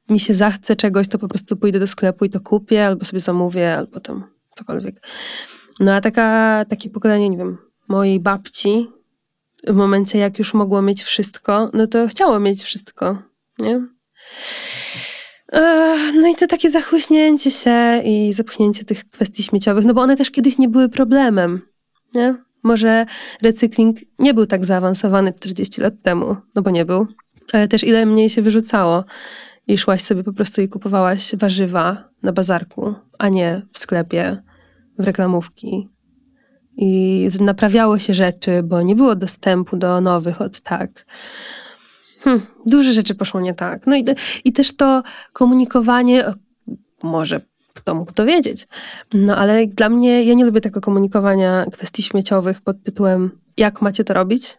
mi się zachce czegoś, to po prostu pójdę do sklepu i to kupię, albo sobie zamówię, albo tam cokolwiek. No a taka, takie pokolenie, nie wiem, mojej babci w momencie, jak już mogło mieć wszystko, no to chciało mieć wszystko, nie? Ech, no i to takie zachłyśnięcie się i zapchnięcie tych kwestii śmieciowych, no bo one też kiedyś nie były problemem, nie? Może recykling nie był tak zaawansowany czterdzieści lat temu, no bo nie był, ale też ile mniej się wyrzucało i szłaś sobie po prostu i kupowałaś warzywa na bazarku, a nie w sklepie, w reklamówki. I naprawiało się rzeczy, bo nie było dostępu do nowych od tak. Hm, duże rzeczy poszło nie tak. No i, i też to komunikowanie, może kto mógł to wiedzieć, no ale dla mnie, ja nie lubię tego komunikowania kwestii śmieciowych pod tytułem jak macie to robić,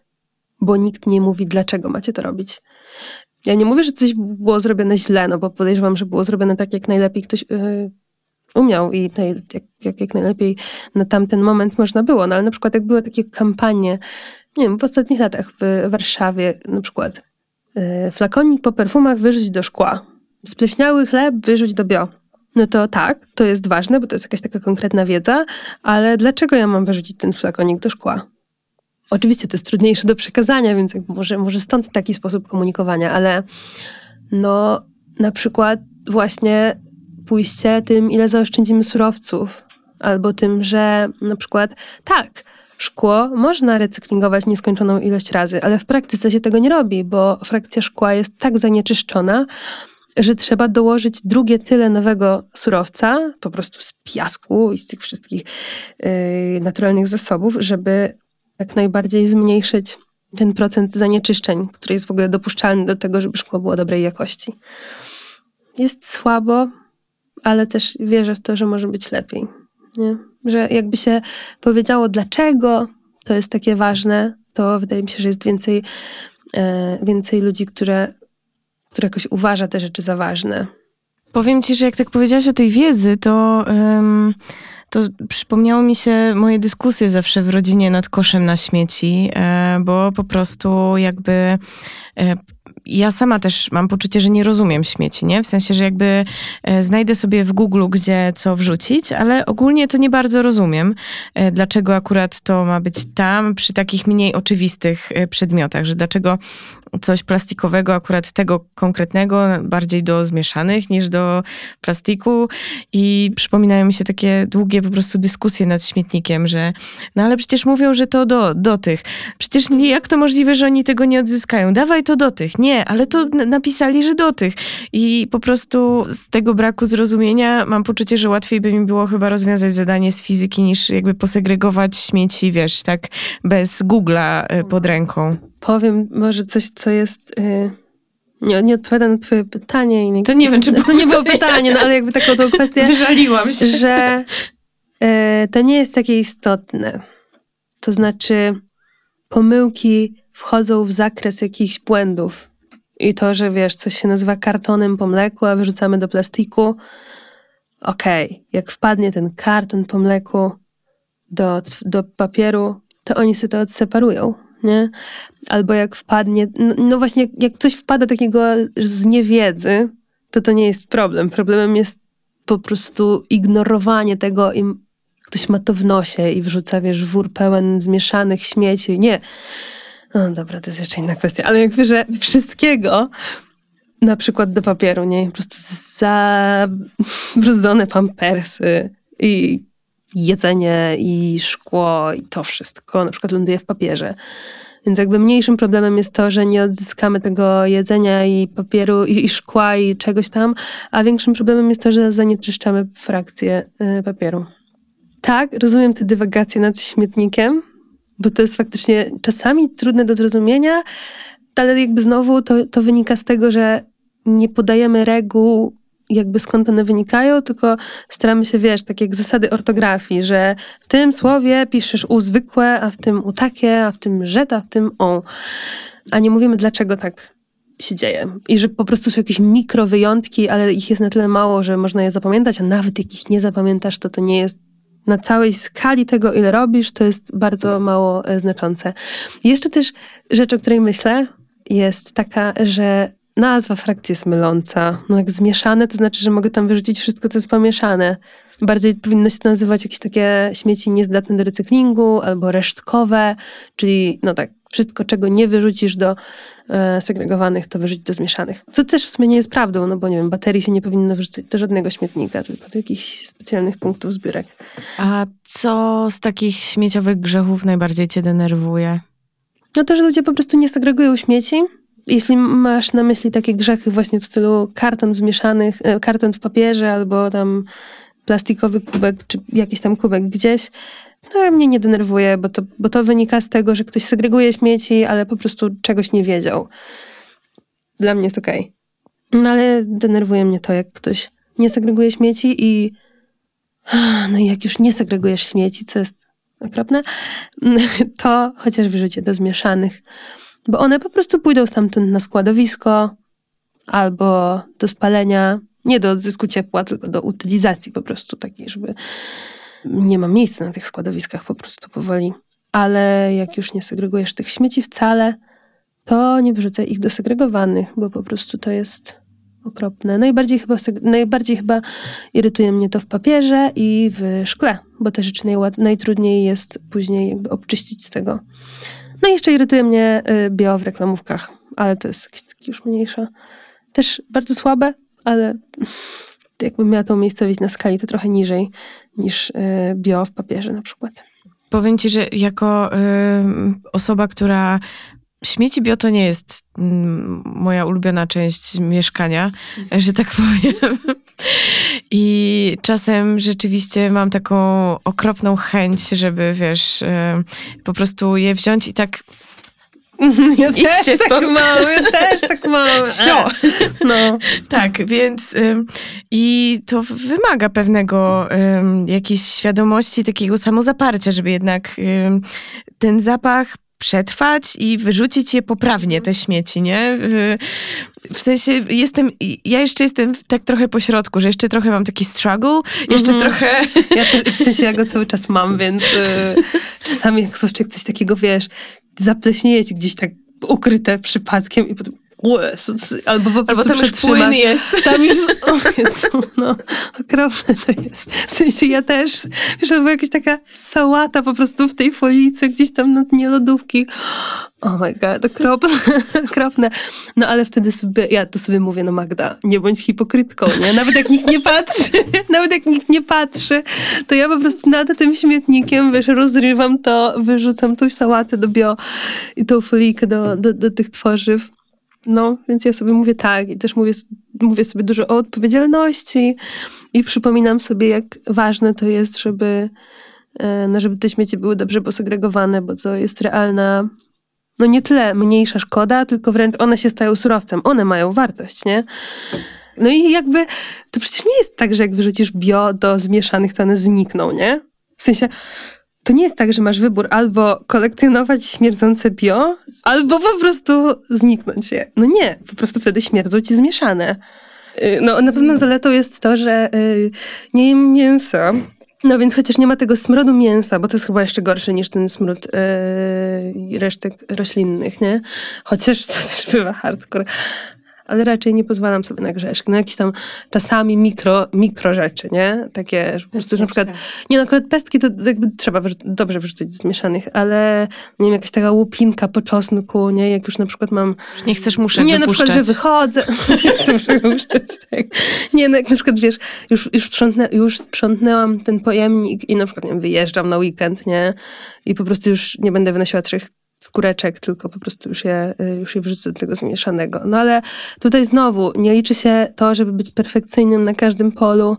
bo nikt nie mówi dlaczego macie to robić. Ja nie mówię, że coś było zrobione źle, no bo podejrzewam, że było zrobione tak, jak najlepiej ktoś... Yy, umiał i naj, jak, jak, jak najlepiej na tamten moment można było. No ale na przykład jak były takie kampanie, nie wiem, w ostatnich latach w Warszawie na przykład yy, flakonik po perfumach wyrzuć do szkła, spleśniały chleb wyrzuć do bio. No to tak, to jest ważne, bo to jest jakaś taka konkretna wiedza, ale dlaczego ja mam wyrzucić ten flakonik do szkła? Oczywiście to jest trudniejsze do przekazania, więc może, może stąd taki sposób komunikowania, ale no na przykład właśnie pójście tym, ile zaoszczędzimy surowców. Albo tym, że na przykład tak, szkło można recyklingować nieskończoną ilość razy, ale w praktyce się tego nie robi, bo frakcja szkła jest tak zanieczyszczona, że trzeba dołożyć drugie tyle nowego surowca, po prostu z piasku i z tych wszystkich yy, naturalnych zasobów, żeby jak najbardziej zmniejszyć ten procent zanieczyszczeń, który jest w ogóle dopuszczalny do tego, żeby szkło było dobrej jakości. Jest słabo, ale też wierzę w to, że może być lepiej. Nie? Że jakby się powiedziało, dlaczego to jest takie ważne, to wydaje mi się, że jest więcej, e, więcej ludzi, które, które jakoś uważa te rzeczy za ważne. Powiem ci, że jak tak powiedziałaś o tej wiedzy, to, um, to przypomniało mi się moje dyskusje zawsze w rodzinie nad koszem na śmieci, e, bo po prostu jakby... E, Ja sama też mam poczucie, że nie rozumiem śmieci, nie? W sensie, że jakby e, znajdę sobie w Google, gdzie co wrzucić, ale ogólnie to nie bardzo rozumiem, e, dlaczego akurat to ma być tam przy takich mniej oczywistych e, przedmiotach, że dlaczego coś plastikowego, akurat tego konkretnego, bardziej do zmieszanych niż do plastiku. I przypominają mi się takie długie po prostu dyskusje nad śmietnikiem, że no ale przecież mówią, że to do, do tych. Przecież nie, jak to możliwe, że oni tego nie odzyskają? Dawaj to do tych. Nie, ale to napisali, że do tych. I po prostu z tego braku zrozumienia mam poczucie, że łatwiej by mi było chyba rozwiązać zadanie z fizyki, niż jakby posegregować śmieci, wiesz, tak bez Googla pod ręką. Powiem może coś, co jest... Yy, nie, nie odpowiadam na twoje pytanie. I nie to nie wiem, czy to nie było pytanie, no ale jakby taką tą kwestię... Wyżaliłam się. Że yy, to nie jest takie istotne. To znaczy pomyłki wchodzą w zakres jakichś błędów. I to, że wiesz, coś się nazywa kartonem po mleku, a wyrzucamy do plastiku. Okej, okay. Jak wpadnie ten karton po mleku do, do papieru, to oni sobie to odseparują. Nie? Albo jak wpadnie, no, no właśnie jak, jak coś wpada takiego z niewiedzy, to to nie jest problem. Problemem jest po prostu ignorowanie tego i ktoś ma to w nosie i wrzuca, wiesz, wór pełen zmieszanych śmieci. Nie. No dobra, to jest jeszcze inna kwestia, ale jak wiesz, że wszystkiego, na przykład do papieru, nie? Po prostu zabrudzone pampersy i jedzenie i szkło i to wszystko na przykład ląduje w papierze. Więc jakby mniejszym problemem jest to, że nie odzyskamy tego jedzenia i papieru i, i szkła i czegoś tam, a większym problemem jest to, że zanieczyszczamy frakcję y, papieru. Tak, rozumiem te dywagacje nad śmietnikiem, bo to jest faktycznie czasami trudne do zrozumienia, ale jakby znowu to, to wynika z tego, że nie podajemy reguł, jakby skąd one wynikają, tylko staramy się, wiesz, tak jak zasady ortografii, że w tym słowie piszesz u zwykłe, a w tym u takie, a w tym rzet, a w tym o. A nie mówimy, dlaczego tak się dzieje. I że po prostu są jakieś mikrowyjątki, ale ich jest na tyle mało, że można je zapamiętać, a nawet jak ich nie zapamiętasz, to to nie jest na całej skali tego, ile robisz, to jest bardzo mało znaczące. Jeszcze też rzecz, o której myślę, jest taka, że nazwa frakcji jest myląca. No jak zmieszane, to znaczy, że mogę tam wyrzucić wszystko, co jest pomieszane. Bardziej powinno się to nazywać jakieś takie śmieci niezdatne do recyklingu albo resztkowe, czyli no tak, wszystko, czego nie wyrzucisz do e, segregowanych, to wyrzuć do zmieszanych. Co też w sumie nie jest prawdą, no bo nie wiem, baterii się nie powinno wyrzucać do żadnego śmietnika, tylko do jakichś specjalnych punktów zbiórek. A co z takich śmieciowych grzechów najbardziej cię denerwuje? No to, że ludzie po prostu nie segregują śmieci. Jeśli masz na myśli takie grzechy właśnie w stylu karton zmieszanych, karton w papierze albo tam plastikowy kubek, czy jakiś tam kubek gdzieś, no mnie nie denerwuje, bo to, bo to wynika z tego, że ktoś segreguje śmieci, ale po prostu czegoś nie wiedział. Dla mnie jest okej. Okay. No ale denerwuje mnie to, jak ktoś nie segreguje śmieci i no i jak już nie segregujesz śmieci, co jest okropne, to chociaż wyrzuć je do zmieszanych. Bo one po prostu pójdą stamtąd na składowisko albo do spalenia, nie do odzysku ciepła, tylko do utylizacji po prostu takiej, żeby nie ma miejsca na tych składowiskach po prostu powoli. Ale jak już nie segregujesz tych śmieci wcale, to nie wrzucaj ich do segregowanych, bo po prostu to jest okropne. Najbardziej chyba, najbardziej chyba irytuje mnie to w papierze i w szkle, bo te rzeczy najłat- najtrudniej jest później jakby obczyścić z tego. No i jeszcze irytuje mnie bio w reklamówkach, ale to jest jakieś takie już mniejsze. Też bardzo słabe, ale jakbym miała to miejscowić na skali, to trochę niżej niż bio w papierze na przykład. Powiem ci, że jako y, osoba, która... Śmieci bio to nie jest moja ulubiona część mieszkania, że tak powiem. I czasem rzeczywiście mam taką okropną chęć, żeby, wiesz, po prostu je wziąć i tak... Ja też tak mały, ja też tak mały. Sio. No. Tak, więc i to wymaga pewnego jakiejś świadomości, takiego samozaparcia, żeby jednak ten zapach przetrwać i wyrzucić je poprawnie, te śmieci, nie? W sensie jestem, ja jeszcze jestem tak trochę po środku, że jeszcze trochę mam taki struggle, jeszcze mm-hmm. trochę... Ja też, w sensie ja go cały czas mam, więc y, czasami jak słyszysz coś takiego, wiesz, zapleśnieje ci gdzieś tak ukryte przypadkiem i potem albo po prostu albo tam już płyn jest. Tam już... O Jezu, no, okropne to jest. W sensie ja też, wiesz, to była jakaś taka sałata po prostu w tej folice, gdzieś tam na dnie lodówki. Oh my god, okropne. okropne. No ale wtedy sobie, ja to sobie mówię, no Magda, nie bądź hipokrytką, nie? Nawet jak nikt nie patrzy, nawet jak nikt nie patrzy, to ja po prostu nad tym śmietnikiem, wiesz, rozrywam to, wyrzucam tą sałatę do bio i tą folijkę do, do, do tych tworzyw. No, więc ja sobie mówię tak i też mówię, mówię sobie dużo o odpowiedzialności i przypominam sobie, jak ważne to jest, żeby, no, żeby te śmieci były dobrze posegregowane, bo to jest realna, no nie tyle mniejsza szkoda, tylko wręcz one się stają surowcem, one mają wartość, nie? No i jakby to przecież nie jest tak, że jak wyrzucisz bio do zmieszanych, to one znikną, nie? W sensie... To nie jest tak, że masz wybór albo kolekcjonować śmierdzące bio, albo po prostu zniknąć je. No nie, po prostu wtedy śmierdzą ci zmieszane. No na pewno zaletą jest to, że yy, nie jem mięsa, no więc chociaż nie ma tego smrodu mięsa, bo to jest chyba jeszcze gorsze niż ten smród yy, resztek roślinnych, nie? Chociaż to też bywa hardcore. ale raczej nie pozwalam sobie na grzeszki, na jakieś tam czasami mikro, mikro rzeczy, nie? Takie, że po prostu, że na przykład, nie no, akurat pestki to jakby trzeba wyrzu- dobrze wyrzucić z mieszanych, ale nie wiem, jakaś taka łupinka po czosnku, nie? Jak już na przykład mam... Nie chcesz muszek nie, wypuszczać. Nie, na przykład, że wychodzę. Nie chcę wypuszczać, tak. Nie, no jak na przykład, wiesz, już, już, sprzątnę, już sprzątnęłam ten pojemnik i na przykład, nie wiem, wyjeżdżam na weekend, nie? I po prostu już nie będę wynosiła trzech skóreczek, tylko po prostu już je, już je wrzucę do tego zmieszanego. No ale tutaj znowu nie liczy się to, żeby być perfekcyjnym na każdym polu,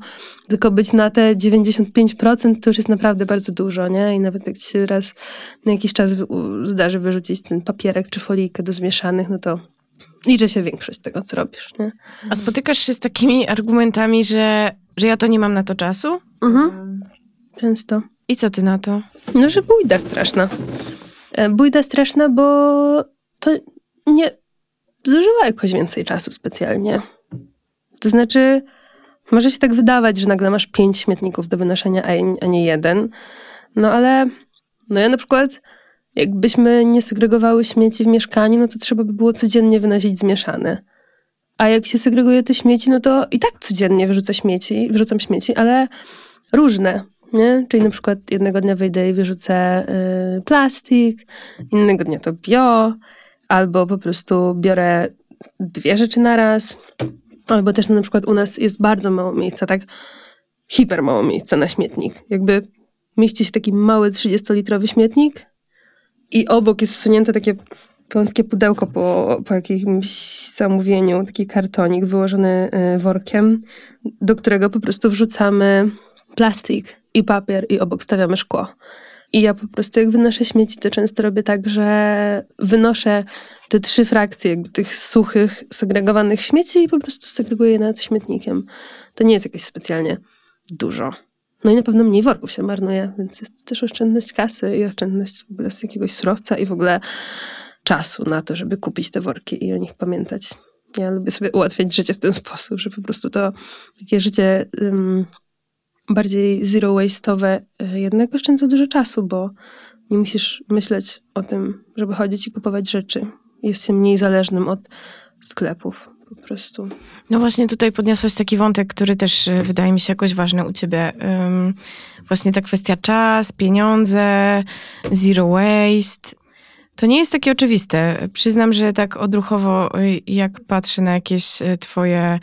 tylko być na te dziewięćdziesiąt pięć procent to już jest naprawdę bardzo dużo, nie? I nawet jak się raz na jakiś czas zdarzy wyrzucić ten papierek czy folijkę do zmieszanych, no to liczy się większość tego, co robisz, nie? A spotykasz się z takimi argumentami, że, że ja to nie mam na to czasu? Mhm. Często. I co ty na to? No, że bójda straszna. Bójda straszna, bo to nie zużywa jakoś więcej czasu specjalnie. To znaczy, może się tak wydawać, że nagle masz pięć śmietników do wynoszenia, a nie jeden. No ale, no ja na przykład, jakbyśmy nie segregowały śmieci w mieszkaniu, no to trzeba by było codziennie wynosić zmieszane. A jak się segreguje te śmieci, no to i tak codziennie wyrzucam śmieci, wyrzucam śmieci, ale różne. Nie? Czyli na przykład jednego dnia wyjdę i wyrzucę y, plastik, innego dnia to bio, albo po prostu biorę dwie rzeczy na raz, albo też no, na przykład u nas jest bardzo mało miejsca, tak hiper mało miejsca na śmietnik. Jakby mieści się taki mały trzydziestolitrowy śmietnik i obok jest wsunięte takie wąskie pudełko po, po jakimś zamówieniu, taki kartonik wyłożony y, workiem, do którego po prostu wrzucamy plastik i papier i obok stawiamy szkło. I ja po prostu jak wynoszę śmieci, to często robię tak, że wynoszę te trzy frakcje jakby tych suchych, segregowanych śmieci i po prostu segreguję je nad śmietnikiem. To nie jest jakieś specjalnie dużo. No i na pewno mniej worków się marnuje, więc jest też oszczędność kasy i oszczędność w ogóle z jakiegoś surowca i w ogóle czasu na to, żeby kupić te worki i o nich pamiętać. Ja lubię sobie ułatwiać życie w ten sposób, że po prostu to takie życie... Um, bardziej zero waste'owe jednak oszczędza dużo czasu, bo nie musisz myśleć o tym, żeby chodzić i kupować rzeczy. Jest się mniej zależnym od sklepów po prostu. No właśnie tutaj podniosłaś taki wątek, który też wydaje mi się jakoś ważny u ciebie. Właśnie ta kwestia czas, pieniądze, zero waste. To nie jest takie oczywiste. Przyznam, że tak odruchowo, jak patrzę na jakieś twoje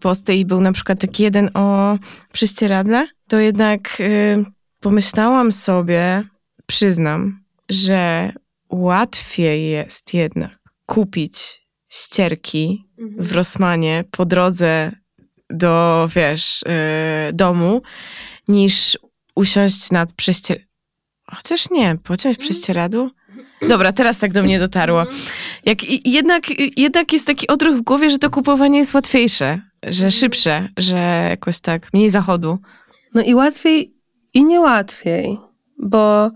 posty i był na przykład taki jeden o prześcieradle, to jednak y, pomyślałam sobie, przyznam, że łatwiej jest jednak kupić ścierki mhm. w Rossmanie po drodze do, wiesz, y, domu, niż usiąść nad prześcieradłem. Chociaż nie, pociąć mhm. prześcieradło? Dobra, teraz tak do mnie dotarło. Jak, jednak, jednak jest taki odruch w głowie, że to kupowanie jest łatwiejsze, że szybsze, że jakoś tak mniej zachodu. No i łatwiej i niełatwiej, bo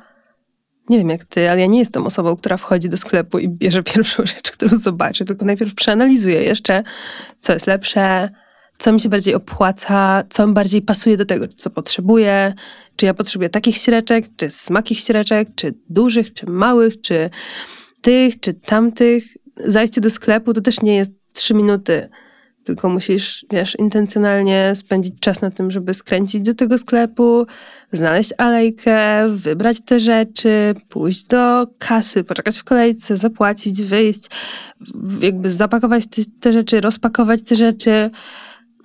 nie wiem jak ty, ale ja nie jestem osobą, która wchodzi do sklepu i bierze pierwszą rzecz, którą zobaczy, tylko najpierw przeanalizuję jeszcze, co jest lepsze, co mi się bardziej opłaca, co mi bardziej pasuje do tego, co potrzebuję, czy ja potrzebuję takich ściereczek, czy smakich ściereczek, czy dużych, czy małych, czy tych, czy tamtych. Zajście do sklepu to też nie jest trzy minuty, tylko musisz, wiesz, intencjonalnie spędzić czas na tym, żeby skręcić do tego sklepu, znaleźć alejkę, wybrać te rzeczy, pójść do kasy, poczekać w kolejce, zapłacić, wyjść, jakby zapakować te, te rzeczy, rozpakować te rzeczy.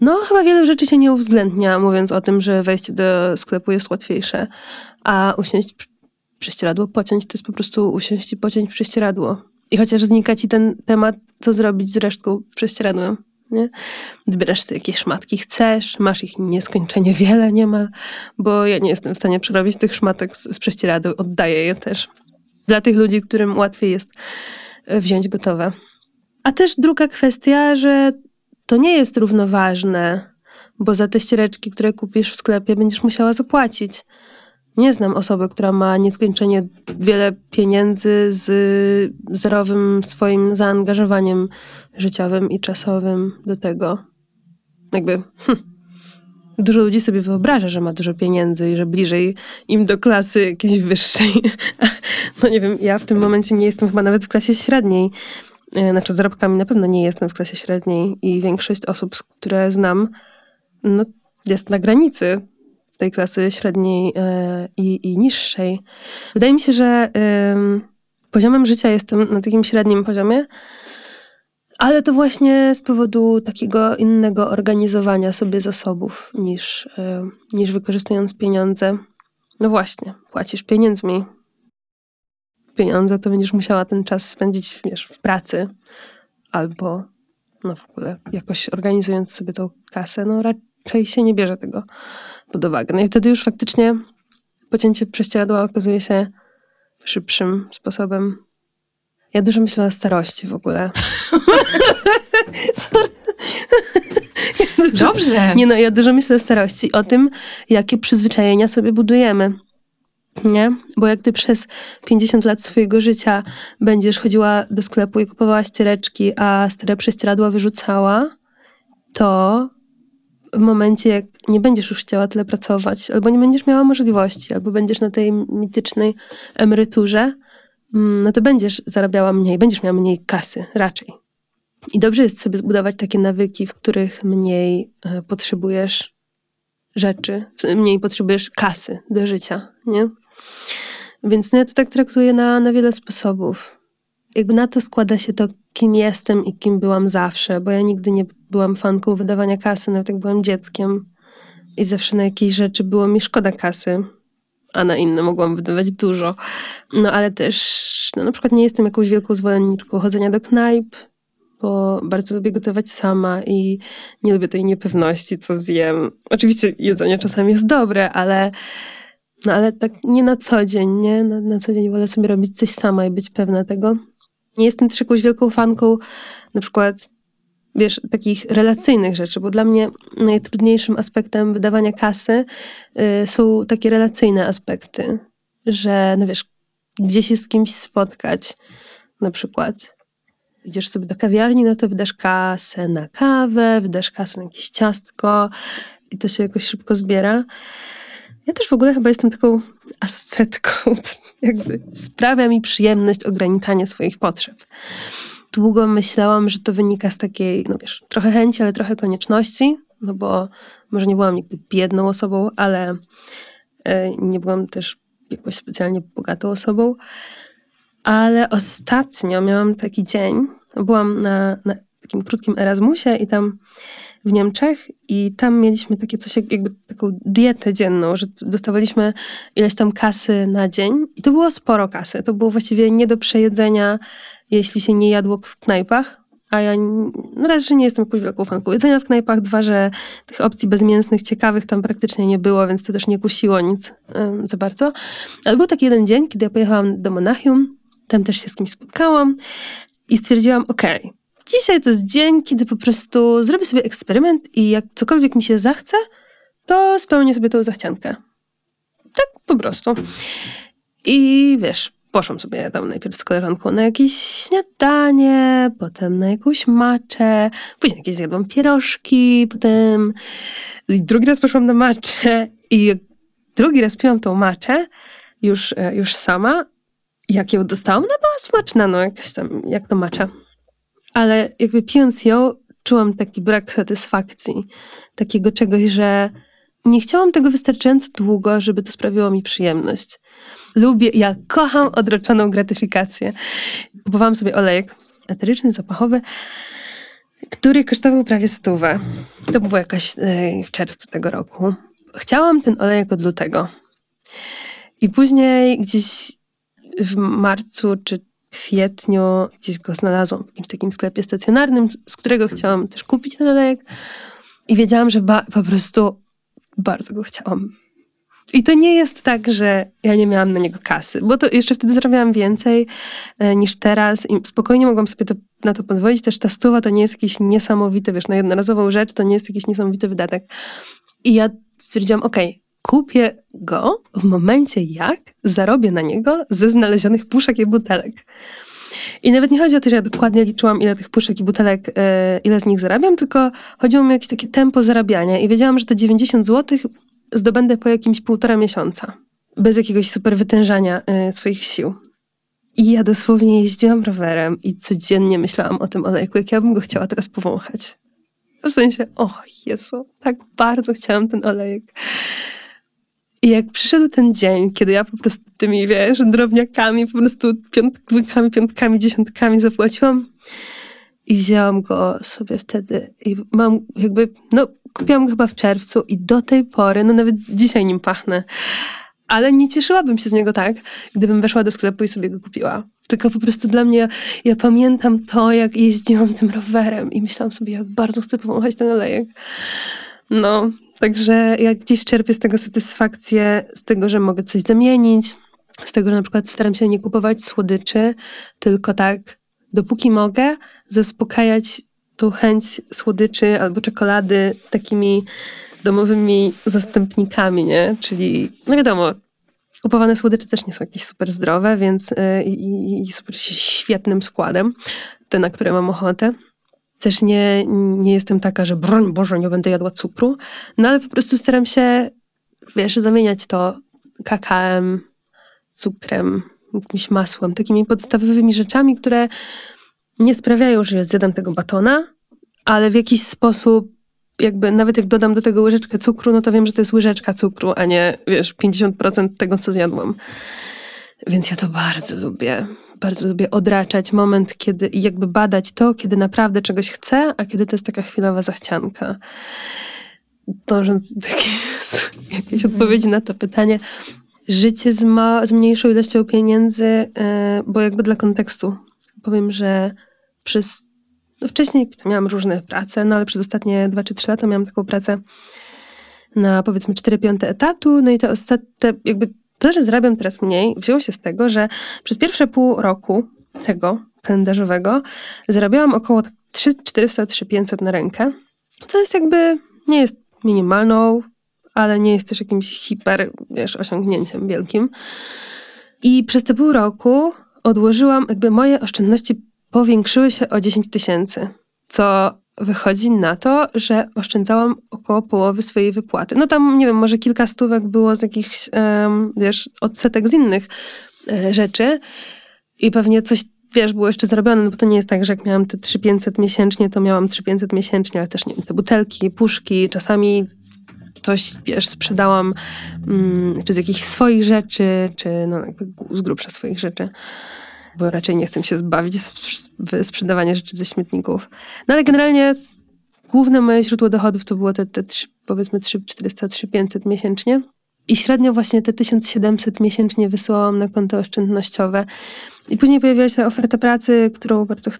No, chyba wielu rzeczy się nie uwzględnia, mówiąc o tym, że wejście do sklepu jest łatwiejsze, a usiąść prześcieradło, pociąć, to jest po prostu usiąść i pociąć prześcieradło. I chociaż znika ci ten temat, co zrobić z resztką prześcieradłem, nie? Dobierasz sobie jakieś szmatki, chcesz, masz ich nieskończenie wiele niemal, bo ja nie jestem w stanie przerobić tych szmatek z, z prześcieradeł, oddaję je też dla tych ludzi, którym łatwiej jest wziąć gotowe. A też druga kwestia, że to nie jest równoważne, bo za te ściereczki, które kupisz w sklepie, będziesz musiała zapłacić. Nie znam osoby, która ma nieskończenie wiele pieniędzy z zerowym swoim zaangażowaniem życiowym i czasowym do tego. Jakby hm, dużo ludzi sobie wyobraża, że ma dużo pieniędzy i że bliżej im do klasy jakiejś wyższej. No nie wiem, ja w tym momencie nie jestem chyba nawet w klasie średniej. Znaczy zarobkami na pewno nie jestem w klasie średniej i większość osób, które znam, no, jest na granicy tej klasy średniej i, i niższej. Wydaje mi się, że poziomem życia jestem na takim średnim poziomie, ale to właśnie z powodu takiego innego organizowania sobie zasobów niż, niż wykorzystując pieniądze. No właśnie, płacisz pieniędzmi. Pieniądze to będziesz musiała ten czas spędzić, wiesz, w pracy albo no w ogóle jakoś organizując sobie tą kasę, no raczej się nie bierze tego pod uwagę. No i wtedy już faktycznie pocięcie prześcieradła okazuje się szybszym sposobem. Ja dużo myślę o starości w ogóle. ja dużo, Dobrze. Nie no, ja dużo myślę o starości, o tym, jakie przyzwyczajenia sobie budujemy. Nie? Bo jak ty przez pięćdziesiąt lat swojego życia będziesz chodziła do sklepu i kupowała ściereczki, a stare prześcieradła wyrzucała, to w momencie, jak nie będziesz już chciała tyle pracować, albo nie będziesz miała możliwości, albo będziesz na tej mitycznej emeryturze, no to będziesz zarabiała mniej, będziesz miała mniej kasy, raczej. I dobrze jest sobie zbudować takie nawyki, w których mniej potrzebujesz rzeczy, mniej potrzebujesz kasy do życia, nie? Więc no, ja to tak traktuję na, na wiele sposobów. Jakby na to składa się to, kim jestem i kim byłam zawsze, bo ja nigdy nie byłam fanką wydawania kasy, nawet jak byłam dzieckiem i zawsze na jakieś rzeczy było mi szkoda kasy, a na inne mogłam wydawać dużo. No ale też, no na przykład nie jestem jakąś wielką zwolenniczką chodzenia do knajp, bo bardzo lubię gotować sama i nie lubię tej niepewności, co zjem. Oczywiście jedzenie czasami jest dobre, ale, no ale tak nie na co dzień, nie? Na, na co dzień wolę sobie robić coś sama i być pewna tego. Nie jestem też jakąś wielką fanką na przykład, wiesz, takich relacyjnych rzeczy, bo dla mnie najtrudniejszym aspektem wydawania kasy y, są takie relacyjne aspekty, że no wiesz, gdzie się z kimś spotkać, na przykład idziesz sobie do kawiarni, no to wydasz kasę na kawę, wydasz kasę na jakieś ciastko i to się jakoś szybko zbiera. Ja też w ogóle chyba jestem taką ascetką, jakby sprawia mi przyjemność ograniczanie swoich potrzeb. Długo myślałam, że to wynika z takiej, no wiesz, trochę chęci, ale trochę konieczności, no bo może nie byłam nigdy biedną osobą, ale nie byłam też jakoś specjalnie bogatą osobą. Ale ostatnio miałam taki dzień, byłam na, na takim krótkim Erasmusie i tam w Niemczech i tam mieliśmy takie coś jakby taką dietę dzienną, że dostawaliśmy ileś tam kasy na dzień i to było sporo kasy. To było właściwie nie do przejedzenia, jeśli się nie jadło w knajpach, a ja no raz, że nie jestem jakąś wielką fanką jedzenia w knajpach, dwa, że tych opcji bezmięsnych, ciekawych tam praktycznie nie było, więc to też nie kusiło nic um, za bardzo. Ale był taki jeden dzień, kiedy ja pojechałam do Monachium, tam też się z kimś spotkałam i stwierdziłam, okej, okay, dzisiaj to jest dzień, kiedy po prostu zrobię sobie eksperyment i jak cokolwiek mi się zachce, to spełnię sobie tą zachciankę. Tak po prostu. I wiesz, poszłam sobie tam najpierw z koleżanką na jakieś śniadanie, potem na jakąś maczę, później jakieś zjadłam pierożki, potem drugi raz poszłam na maczę i drugi raz piłam tą maczę już, już sama. Jak ją dostałam, no była smaczna, no jakaś tam, jak to macza. Ale jakby pijąc ją, czułam taki brak satysfakcji. Takiego czegoś, że nie chciałam tego wystarczająco długo, żeby to sprawiło mi przyjemność. Lubię, ja kocham odroczoną gratyfikację. Kupowałam sobie olejek eteryczny, zapachowy, który kosztował prawie stówę. To było jakoś e, w czerwcu tego roku. Chciałam ten olejek od lutego. I później gdzieś w marcu czy kwietniu gdzieś go znalazłam w jakimś takim sklepie stacjonarnym, z którego chciałam też kupić ten olejek. I wiedziałam, że ba- po prostu bardzo go chciałam. I to nie jest tak, że ja nie miałam na niego kasy, bo to jeszcze wtedy zarabiałam więcej e, niż teraz i spokojnie mogłam sobie to, na to pozwolić. Też ta stówa to nie jest jakiś niesamowity, wiesz, na jednorazową rzecz, to nie jest jakiś niesamowity wydatek. I ja stwierdziłam, okej, okay, kupię go w momencie, jak zarobię na niego ze znalezionych puszek i butelek. I nawet nie chodzi o to, że ja dokładnie liczyłam, ile tych puszek i butelek, yy, ile z nich zarabiam, tylko chodziło mi o jakieś takie tempo zarabiania i wiedziałam, że te dziewięćdziesiąt złotych zdobędę po jakimś półtora miesiąca, bez jakiegoś super wytężania yy, swoich sił. I ja dosłownie jeździłam rowerem i codziennie myślałam o tym olejku, jak ja bym go chciała teraz powąchać. W sensie, o Jezu, tak bardzo chciałam ten olejek. I jak przyszedł ten dzień, kiedy ja po prostu tymi, wiesz, drobniakami, po prostu piąt, dwójkami, piątkami, dziesiątkami zapłaciłam i wzięłam go sobie wtedy. I mam jakby, no kupiłam go chyba w czerwcu i do tej pory, no nawet dzisiaj nim pachnę. Ale nie cieszyłabym się z niego tak, gdybym weszła do sklepu i sobie go kupiła. Tylko po prostu dla mnie, ja pamiętam to, jak jeździłam tym rowerem i myślałam sobie, jak bardzo chcę powąchać ten olejek. No, także ja gdzieś czerpię z tego satysfakcję, z tego, że mogę coś zamienić, z tego, że na przykład staram się nie kupować słodyczy, tylko tak, dopóki mogę, zaspokajać tą chęć słodyczy albo czekolady takimi domowymi zastępnikami, nie? Czyli, no wiadomo, kupowane słodycze też nie są jakieś super zdrowe, więc i, i super świetnym składem, te, na które mam ochotę. Też nie, nie jestem taka, że broń Boże, nie będę jadła cukru, no ale po prostu staram się, wiesz, zamieniać to kakaem, cukrem, jakimś masłem, takimi podstawowymi rzeczami, które nie sprawiają, że zjadam tego batona, ale w jakiś sposób jakby nawet jak dodam do tego łyżeczkę cukru, no to wiem, że to jest łyżeczka cukru, a nie, wiesz, pięćdziesiąt procent tego, co zjadłam. Więc ja to bardzo lubię. Bardzo lubię odraczać moment, kiedy jakby badać to, kiedy naprawdę czegoś chcę, a kiedy to jest taka chwilowa zachcianka. Dążąc do jakiejś, jakiejś odpowiedzi na to pytanie, życie z, ma- z mniejszą ilością pieniędzy, yy, bo jakby dla kontekstu powiem, że przez No wcześniej miałam różne prace, no ale przez ostatnie dwa czy trzy lata miałam taką pracę na powiedzmy cztery piąte etatu, no i te ostatnie, jakby to, że zarabiam teraz mniej, wzięło się z tego, że przez pierwsze pół roku tego kalendarzowego zarabiałam około trzy tysiące czterysta do trzy tysiące pięćset na rękę, co jest jakby, nie jest minimalną, ale nie jest też jakimś hiper, wiesz, osiągnięciem wielkim. I przez te pół roku odłożyłam, jakby moje oszczędności powiększyły się o dziesięć tysięcy, co wychodzi na to, że oszczędzałam około połowy swojej wypłaty. No tam, nie wiem, może kilka stówek było z jakichś, um, wiesz, odsetek z innych e, rzeczy i pewnie coś, wiesz, było jeszcze zrobione, no bo to nie jest tak, że jak miałam te trzy tysiące pięćset miesięcznie, to miałam trzy tysiące pięćset miesięcznie, ale też, nie wiem, te butelki, puszki, czasami coś, wiesz, sprzedałam mm, czy z jakichś swoich rzeczy, czy no jakby z grubsza swoich rzeczy. Bo raczej nie chcę się zbawić w sprzedawanie rzeczy ze śmietników. No ale generalnie główne moje źródło dochodów to było te, te trzy, powiedzmy trzy tysiące czterysta do trzy tysiące pięćset miesięcznie. I średnio właśnie te tysiąc siedemset miesięcznie wysyłałam na konto oszczędnościowe. I później pojawiła się ta oferta pracy, którą bardzo ch-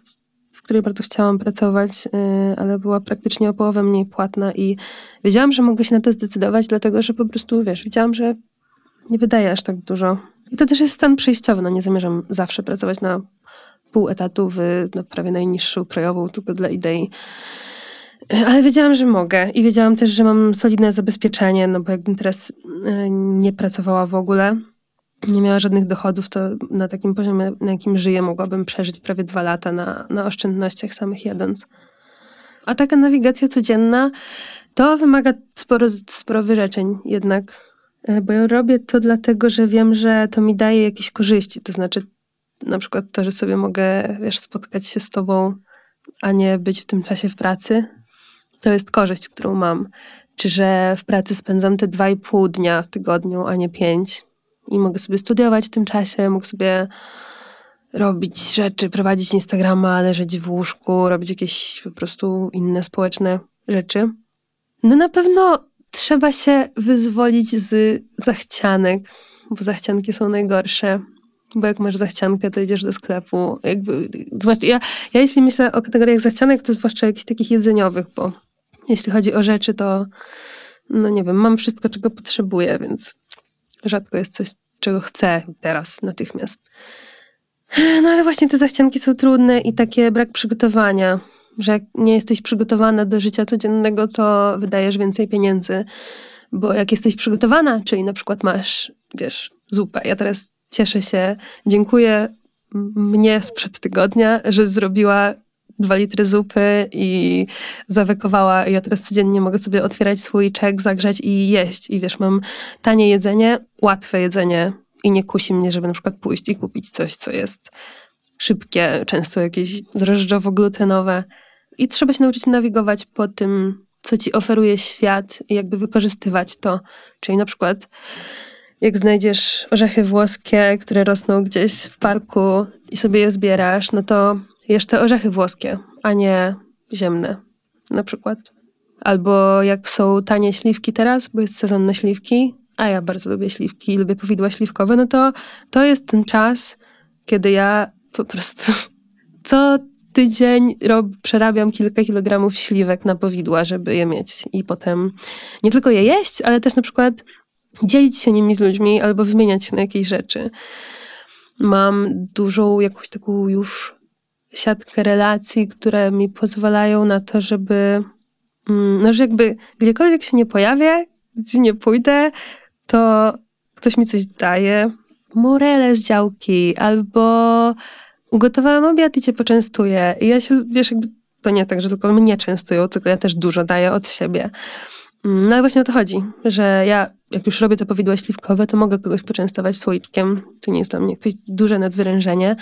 w której bardzo chciałam pracować, yy, ale była praktycznie o połowę mniej płatna. I wiedziałam, że mogę się na to zdecydować, dlatego że po prostu, wiesz, wiedziałam, że nie wydaję aż tak dużo. I to też jest stan przejściowy. No nie zamierzam zawsze pracować na pół etatu w no, prawie najniższą krajową, tylko dla idei. Ale wiedziałam, że mogę. I wiedziałam też, że mam solidne zabezpieczenie, no bo jakbym teraz nie pracowała w ogóle, nie miała żadnych dochodów, to na takim poziomie, na jakim żyję, mogłabym przeżyć prawie dwa lata na, na oszczędnościach samych jadąc. A taka nawigacja codzienna, to wymaga sporo, sporo wyrzeczeń jednak. Bo ja robię to dlatego, że wiem, że to mi daje jakieś korzyści. To znaczy na przykład to, że sobie mogę, wiesz, spotkać się z tobą, a nie być w tym czasie w pracy. To jest korzyść, którą mam. Czy że w pracy spędzam te dwa i pół dnia w tygodniu, a nie pięć. I mogę sobie studiować w tym czasie, mogę sobie robić rzeczy, prowadzić Instagrama, leżeć w łóżku, robić jakieś po prostu inne społeczne rzeczy. No na pewno trzeba się wyzwolić z zachcianek, bo zachcianki są najgorsze. Bo jak masz zachciankę, to idziesz do sklepu. Jakby, ja, ja jeśli myślę o kategoriach zachcianek, to zwłaszcza jakichś takich jedzeniowych, bo jeśli chodzi o rzeczy, to no nie wiem, mam wszystko, czego potrzebuję, więc rzadko jest coś, czego chcę teraz, natychmiast. No ale właśnie te zachcianki są trudne i takie brak przygotowania. Że jak nie jesteś przygotowana do życia codziennego, to wydajesz więcej pieniędzy. Bo jak jesteś przygotowana, czyli na przykład masz, wiesz, zupę. Ja teraz cieszę się, dziękuję mnie sprzed tygodnia, że zrobiła dwa litry zupy i zawekowała. Ja teraz codziennie mogę sobie otwierać słoiczek, zagrzać i jeść. I wiesz, mam tanie jedzenie, łatwe jedzenie, i nie kusi mnie, żeby na przykład pójść i kupić coś, co jest szybkie, często jakieś drożdżowo-glutenowe. I trzeba się nauczyć nawigować po tym, co ci oferuje świat i jakby wykorzystywać to. Czyli na przykład jak znajdziesz orzechy włoskie, które rosną gdzieś w parku i sobie je zbierasz, no to jesz te orzechy włoskie, a nie ziemne na przykład. Albo jak są tanie śliwki teraz, bo jest sezon na śliwki, a ja bardzo lubię śliwki, lubię powidła śliwkowe, no to to jest ten czas, kiedy ja po prostu co tydzień rob, przerabiam kilka kilogramów śliwek na powidła, żeby je mieć i potem nie tylko je jeść, ale też na przykład dzielić się nimi z ludźmi albo wymieniać się na jakieś rzeczy. Mam dużą jakąś taką już siatkę relacji, które mi pozwalają na to, żeby no, że jakby gdziekolwiek się nie pojawię, gdzie nie pójdę, to ktoś mi coś daje. Morele z działki, albo ugotowałam obiad i cię poczęstuję. I ja się, wiesz, jakby to nie jest tak, że tylko mnie częstują, tylko ja też dużo daję od siebie. No ale właśnie o to chodzi, że ja jak już robię te powidła śliwkowe, to mogę kogoś poczęstować słoiczkiem. To nie jest dla mnie jakieś duże nadwyrężenie.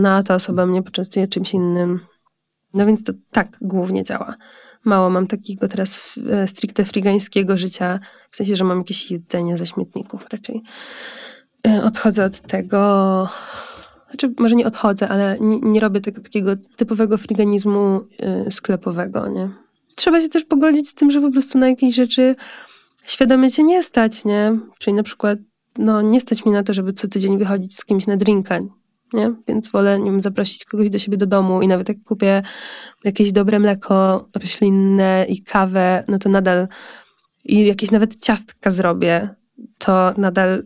No a ta osoba mnie poczęstuje czymś innym. No więc to tak głównie działa. Mało mam takiego teraz stricte frigańskiego życia, w sensie, że mam jakieś jedzenie ze śmietników raczej. Odchodzę od tego, znaczy może nie odchodzę, ale nie, nie robię tego takiego typowego friganizmu sklepowego, nie? Trzeba się też pogodzić z tym, że po prostu na jakieś rzeczy świadomie cię nie stać, nie? Czyli na przykład, no nie stać mi na to, żeby co tydzień wychodzić z kimś na drinka, nie? Więc wolę, nie wiem, zaprosić kogoś do siebie do domu i nawet jak kupię jakieś dobre mleko roślinne i kawę, no to nadal i jakieś nawet ciastka zrobię, to nadal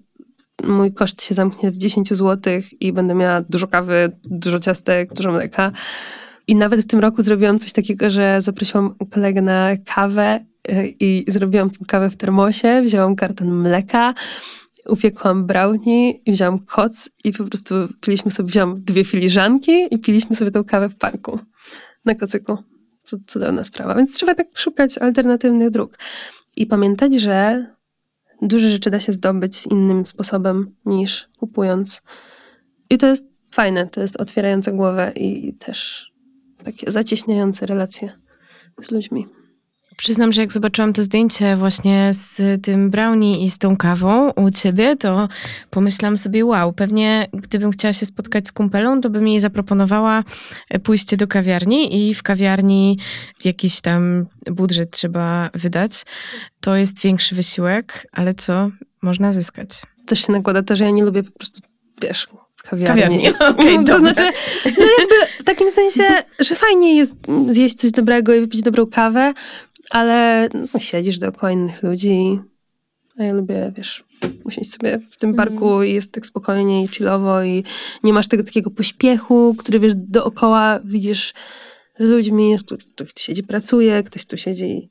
mój koszt się zamknie w dziesięć złotych i będę miała dużo kawy, dużo ciastek, dużo mleka. I nawet w tym roku zrobiłam coś takiego, że zaprosiłam kolegę na kawę i zrobiłam kawę w termosie, wzięłam karton mleka, upiekłam brownie i wziąłam koc i po prostu piliśmy sobie, wziąłam dwie filiżanki i piliśmy sobie tą kawę w parku na kocyku. Cudowna sprawa. Więc trzeba tak szukać alternatywnych dróg. I pamiętać, że duże rzeczy da się zdobyć innym sposobem niż kupując. I to jest fajne, to jest otwierające głowę i też takie zacieśniające relacje z ludźmi. Przyznam, że jak zobaczyłam to zdjęcie właśnie z tym brownie i z tą kawą u ciebie, to pomyślałam sobie, wow, pewnie gdybym chciała się spotkać z kumpelą, to bym jej zaproponowała pójście do kawiarni i w kawiarni jakiś tam budżet trzeba wydać. To jest większy wysiłek, ale co można zyskać? Też się nakłada to, że ja nie lubię po prostu, wiesz... Kawiarni. Kawiarni. Okay, to dobra. Znaczy, no jakby w takim sensie, że fajnie jest zjeść coś dobrego i wypić dobrą kawę, ale no, siedzisz dookoła innych ludzi, a ja lubię, wiesz, usiąść sobie w tym parku mm. i jest tak spokojnie i chillowo i nie masz tego takiego pośpiechu, który, wiesz, dookoła widzisz z ludźmi, ktoś tu siedzi, pracuje, ktoś tu siedzi,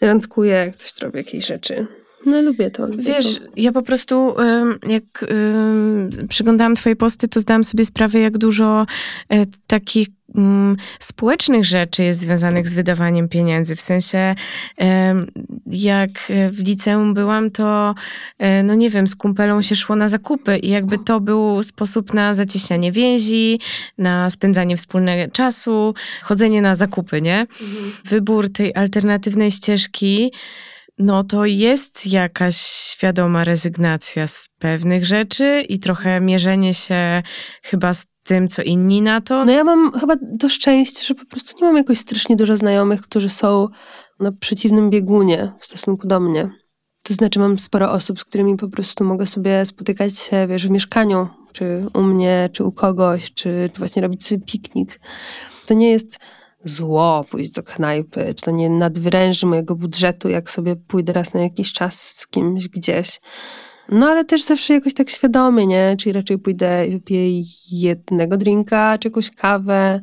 randkuje, ktoś robi jakieś rzeczy. No lubię to. Lubię Wiesz, to. Ja po prostu jak przeglądałam twoje posty, to zdałam sobie sprawę, jak dużo takich społecznych rzeczy jest związanych z wydawaniem pieniędzy. W sensie jak w liceum byłam, to no nie wiem, z kumpelą się szło na zakupy i jakby to był sposób na zacieśnianie więzi, na spędzanie wspólnego czasu, chodzenie na zakupy, nie? Mhm. Wybór tej alternatywnej ścieżki, no to jest jakaś świadoma rezygnacja z pewnych rzeczy i trochę mierzenie się chyba z tym, co inni na to. No ja mam chyba to szczęście, że po prostu nie mam jakoś strasznie dużo znajomych, którzy są na przeciwnym biegunie w stosunku do mnie. To znaczy mam sporo osób, z którymi po prostu mogę sobie spotykać się, wiesz, w mieszkaniu, czy u mnie, czy u kogoś, czy, czy właśnie robić sobie piknik. To nie jest... zło pójść do knajpy, czy to nie nadwyręży mojego budżetu, jak sobie pójdę raz na jakiś czas z kimś gdzieś. No ale też zawsze jakoś tak świadomie, nie? Czyli raczej pójdę i wypiję jednego drinka, czy jakąś kawę,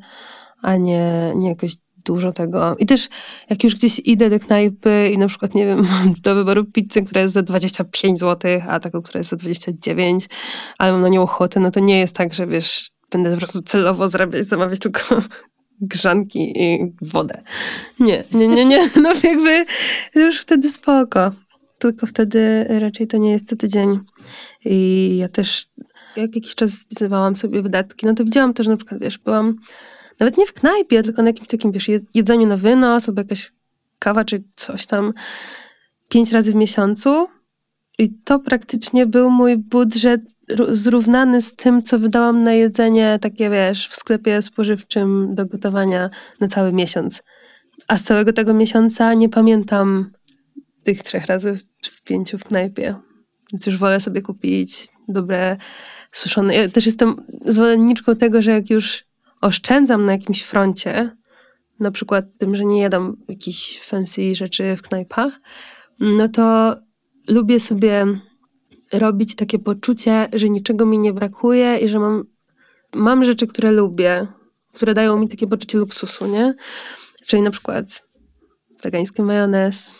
a nie, nie jakoś dużo tego. I też jak już gdzieś idę do knajpy i na przykład, nie wiem, mam do wyboru pizzę, która jest za dwadzieścia pięć złotych, a taką, która jest za dwadzieścia dziewięć, ale mam na nią ochotę, no to nie jest tak, że wiesz, będę po prostu celowo zarabiać, zamawiać tylko... grzanki i wodę. Nie, nie, nie, nie. No jakby już wtedy spoko. tylko wtedy raczej to nie jest co tydzień. I ja też jak jakiś czas spisywałam sobie wydatki, no to widziałam też, na przykład, wiesz, byłam nawet nie w knajpie, tylko na jakimś takim, wiesz, jedzeniu na wynos, albo jakaś kawa czy coś tam pięć razy w miesiącu. I to praktycznie był mój budżet zrównany z tym, co wydałam na jedzenie takie, wiesz, w sklepie spożywczym do gotowania na cały miesiąc. A z całego tego miesiąca nie pamiętam tych trzech razy czy w pięciu w knajpie. Więc już wolę sobie kupić dobre, suszone. Ja też jestem zwolenniczką tego, że jak już oszczędzam na jakimś froncie, na przykład tym, że nie jadam jakichś fancy rzeczy w knajpach, no to lubię sobie robić takie poczucie, że niczego mi nie brakuje i że mam, mam rzeczy, które lubię, które dają mi takie poczucie luksusu, nie? Czyli na przykład wegański majonez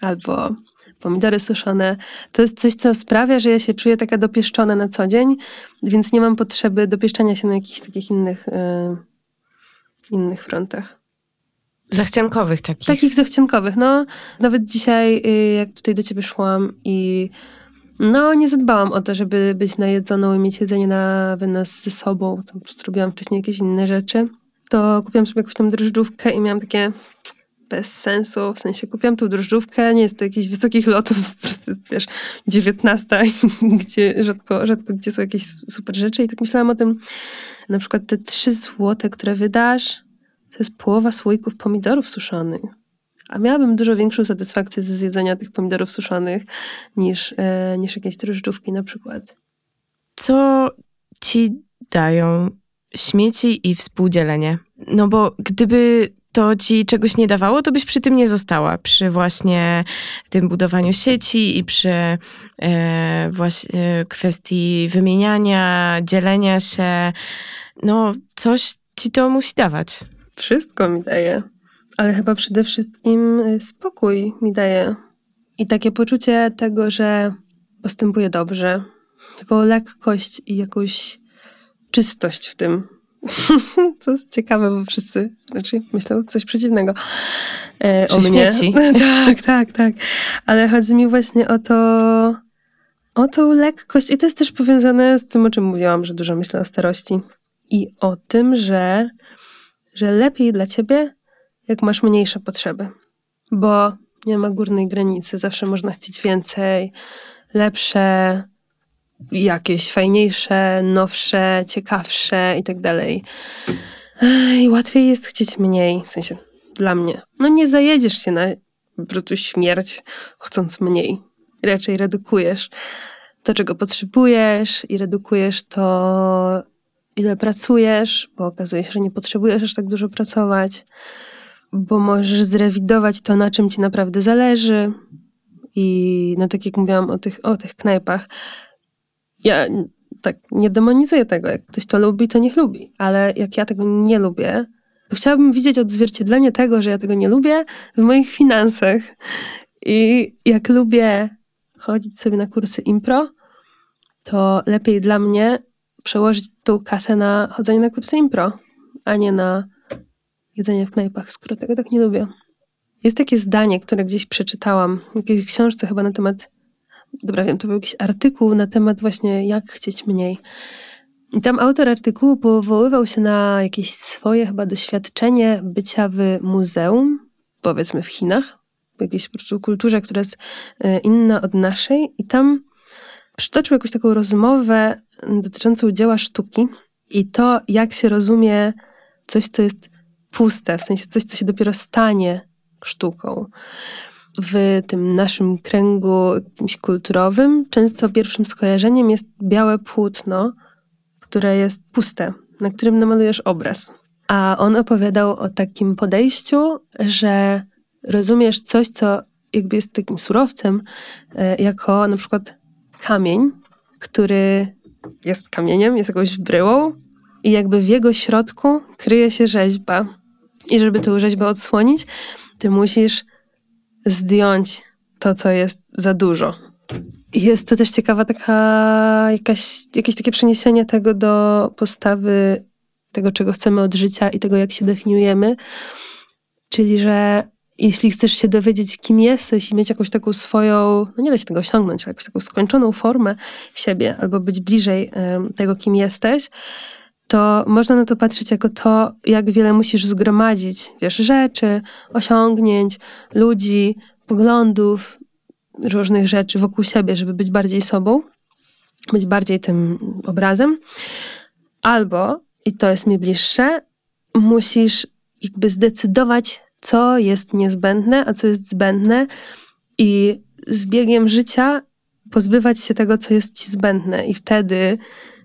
albo pomidory suszone. To jest coś, co sprawia, że ja się czuję taka dopieszczona na co dzień, więc nie mam potrzeby dopieszczania się na jakichś takich innych, yy, innych frontach. Zachciankowych takich. Takich zachciankowych. No, nawet dzisiaj, jak tutaj do ciebie szłam i no, nie zadbałam o to, żeby być najedzoną i mieć jedzenie na wynos ze sobą. Tam po prostu robiłam wcześniej jakieś inne rzeczy. To kupiłam sobie jakąś tam drożdżówkę i miałam takie bez sensu. W sensie kupiłam tą drożdżówkę, nie jest to jakichś wysokich lotów, po prostu jest, wiesz, dziewiętnasta, gdzie rzadko, rzadko gdzie są jakieś super rzeczy. I tak myślałam o tym, na przykład te trzy złote, które wydasz, to jest połowa słoików pomidorów suszonych. A miałabym dużo większą satysfakcję ze zjedzenia tych pomidorów suszonych niż, e, niż jakieś drożdżówki na przykład. Co ci dają śmieci i współdzielenie? No bo gdyby to ci czegoś nie dawało, to byś przy tym nie została. Przy właśnie tym budowaniu sieci i przy e, właśnie kwestii wymieniania, dzielenia się. No coś ci to musi dawać. Wszystko mi daje, ale chyba przede wszystkim spokój mi daje. I takie poczucie tego, że postępuję dobrze. Taką lekkość i jakąś czystość w tym. Co jest ciekawe, bo wszyscy znaczy myślą coś przeciwnego e, o mnie. tak, tak, tak. Ale chodzi mi właśnie o to, o tą lekkość. I to jest też powiązane z tym, o czym mówiłam, że dużo myślę o starości. I o tym, że że lepiej dla ciebie, jak masz mniejsze potrzeby. Bo nie ma górnej granicy, zawsze można chcieć więcej, lepsze, jakieś fajniejsze, nowsze, ciekawsze i tak dalej. I łatwiej jest chcieć mniej, w sensie dla mnie. No nie zajedziesz się na po prostu śmierć, chcąc mniej. Raczej redukujesz to, czego potrzebujesz i redukujesz to, ile pracujesz, bo okazuje się, że nie potrzebujesz aż tak dużo pracować, bo możesz zrewidować to, na czym ci naprawdę zależy. I no tak jak mówiłam o tych, o tych knajpach, ja tak nie demonizuję tego. Jak ktoś to lubi, to niech lubi. Ale jak ja tego nie lubię, to chciałabym widzieć odzwierciedlenie tego, że ja tego nie lubię w moich finansach. I jak lubię chodzić sobie na kursy impro, to lepiej dla mnie przełożyć tą kasę na chodzenie na kursy impro, a nie na jedzenie w knajpach, skoro tego tak nie lubię. Jest takie zdanie, które gdzieś przeczytałam w jakiejś książce chyba na temat, dobra wiem, to był jakiś artykuł na temat właśnie jak chcieć mniej. I tam autor artykułu powoływał się na jakieś swoje chyba doświadczenie bycia w muzeum, powiedzmy w Chinach, w jakiejś po prostu kulturze, która jest inna od naszej i tam przytoczył jakąś taką rozmowę dotyczącą dzieła sztuki i to, jak się rozumie coś, co jest puste, w sensie coś, co się dopiero stanie sztuką. W tym naszym kręgu jakimś kulturowym często pierwszym skojarzeniem jest białe płótno, które jest puste, na którym namalujesz obraz. A on opowiadał o takim podejściu, że rozumiesz coś, co jakby jest takim surowcem, jako na przykład kamień, który jest kamieniem, jest jakąś bryłą i jakby w jego środku kryje się rzeźba. I żeby tę rzeźbę odsłonić, ty musisz zdjąć to, co jest za dużo. I jest to też ciekawa taka jakaś, jakieś takie przeniesienie tego do postawy tego, czego chcemy od życia i tego, jak się definiujemy. Czyli, że Jeśli chcesz się dowiedzieć, kim jesteś i mieć jakąś taką swoją, no nie da się tego osiągnąć, ale jakąś taką skończoną formę siebie albo być bliżej um, tego, kim jesteś, to można na to patrzeć jako to, jak wiele musisz zgromadzić, wiesz, rzeczy, osiągnięć, ludzi, poglądów, różnych rzeczy wokół siebie, żeby być bardziej sobą, być bardziej tym obrazem. Albo, i to jest mi bliższe, musisz jakby zdecydować, co jest niezbędne, a co jest zbędne i z biegiem życia pozbywać się tego, co jest ci zbędne. I wtedy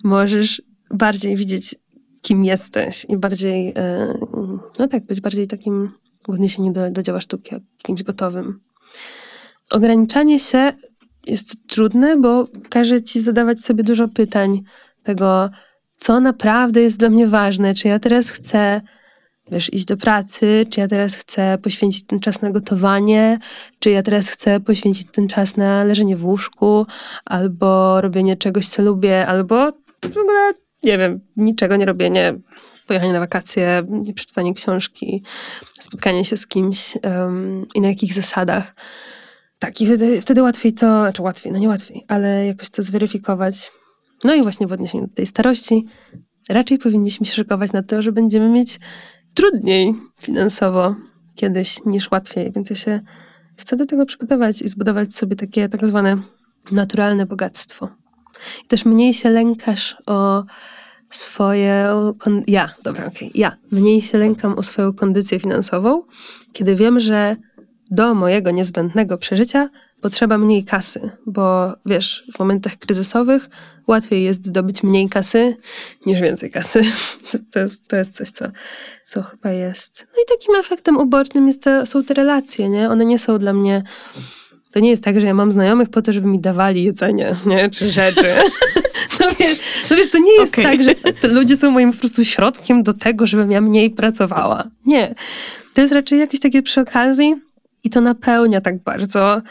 możesz bardziej widzieć, kim jesteś i bardziej, no tak, być bardziej takim w odniesieniu do, do dzieła sztuki, kimś gotowym. Ograniczanie się jest trudne, bo każe ci zadawać sobie dużo pytań tego, co naprawdę jest dla mnie ważne, czy ja teraz chcę, wiesz, iść do pracy, czy ja teraz chcę poświęcić ten czas na gotowanie, czy ja teraz chcę poświęcić ten czas na leżenie w łóżku, albo robienie czegoś, co lubię, albo w ogóle, nie wiem, niczego nie robienie, pojechanie na wakacje, przeczytanie książki, spotkanie się z kimś um, i na jakich zasadach. Tak, i wtedy, wtedy łatwiej to, znaczy łatwiej, no nie łatwiej, ale jakoś to zweryfikować. No i właśnie w odniesieniu do tej starości raczej powinniśmy się szykować na to, że będziemy mieć trudniej finansowo kiedyś niż łatwiej, więc ja się chcę do tego przygotować i zbudować sobie takie tak zwane naturalne bogactwo. I też mniej się lękasz o swoje... Kon- ja, dobra, okej, okay, ja. Mniej się lękam o swoją kondycję finansową, kiedy wiem, że do mojego niezbędnego przeżycia potrzeba mniej kasy, bo wiesz, w momentach kryzysowych łatwiej jest zdobyć mniej kasy niż więcej kasy. To, to, jest, to jest coś, co, co chyba jest. No i takim efektem ubocznym jest te, są te relacje, nie? One nie są dla mnie... To nie jest tak, że ja mam znajomych po to, żeby mi dawali jedzenie, nie? Czy rzeczy. No wiesz, no wiesz, to nie jest okay. tak, że ludzie są moim po prostu środkiem do tego, żebym ja mniej pracowała. Nie. To jest raczej jakieś takie przy okazji i to napełnia tak bardzo...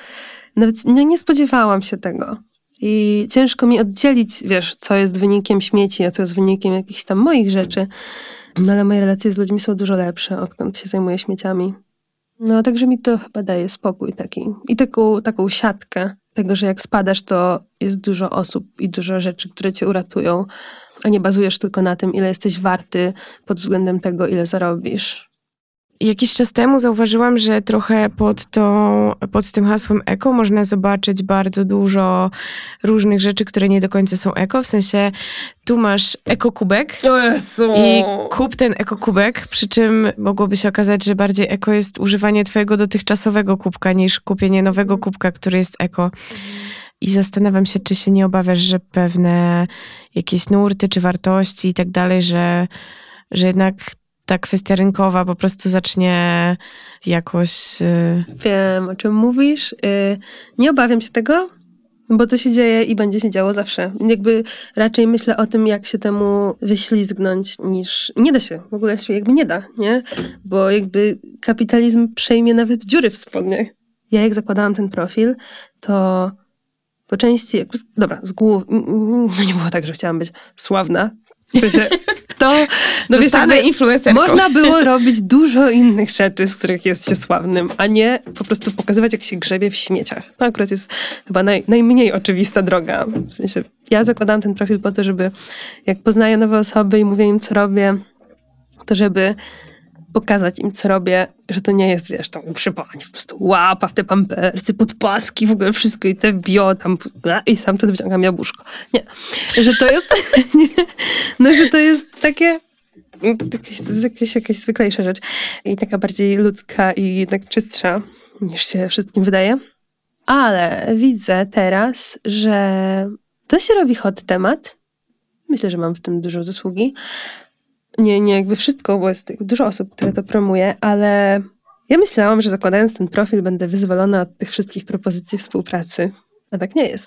Nawet no, nie spodziewałam się tego. I ciężko mi oddzielić, wiesz, co jest wynikiem śmieci, a co jest wynikiem jakichś tam moich rzeczy. No ale moje relacje z ludźmi są dużo lepsze, odkąd się zajmuję śmieciami. No także mi to chyba daje spokój taki. I taką, taką siatkę tego, że jak spadasz, to jest dużo osób i dużo rzeczy, które cię uratują, a nie bazujesz tylko na tym, ile jesteś warty pod względem tego, ile zarobisz. Jakiś czas temu zauważyłam, że trochę pod, tą, pod tym hasłem eko można zobaczyć bardzo dużo różnych rzeczy, które nie do końca są eko. W sensie tu masz ekokubek i kup ten ekokubek, przy czym mogłoby się okazać, że bardziej eko jest używanie twojego dotychczasowego kubka niż kupienie nowego kubka, który jest eko. I zastanawiam się, czy się nie obawiasz, że pewne jakieś nurty czy wartości i tak dalej, że jednak... ta kwestia rynkowa po prostu zacznie jakoś... Yy... Wiem, o czym mówisz. Yy, nie obawiam się tego, bo to się dzieje i będzie się działo zawsze. Jakby raczej myślę o tym, jak się temu wyślizgnąć, niż... Nie da się, w ogóle się jakby nie da, nie? Bo jakby kapitalizm przejmie nawet dziury w spodniach. Ja jak zakładałam ten profil, to po części... Jakby... Dobra, z głów... No nie było tak, że chciałam być sławna. W sensie... To, no wiesz, można było robić dużo innych rzeczy, z których jest się sławnym, a nie po prostu pokazywać, jak się grzebie w śmieciach. To akurat jest chyba naj, najmniej oczywista droga. W sensie ja zakładałam ten profil po to, żeby jak poznaję nowe osoby i mówię im, co robię, to żeby pokazać im, co robię, że to nie jest, wiesz, tam uprzypanie, po prostu łapa w te pampersy, podpaski, w ogóle wszystko i te bio, tam i sam wtedy wyciągam jabłuszko. Nie. Że to jest nie, no, że to jest takie jakaś, jakaś, jakaś zwyklejsza rzecz i taka bardziej ludzka i jednak czystsza, niż się wszystkim wydaje. Ale widzę teraz, że to się robi hot temat. Myślę, że mam w tym dużo zasługi. Nie, nie jakby wszystko, bo jest dużo osób, które to promuje, ale ja myślałam, że zakładając ten profil będę wyzwolona od tych wszystkich propozycji współpracy, a tak nie jest.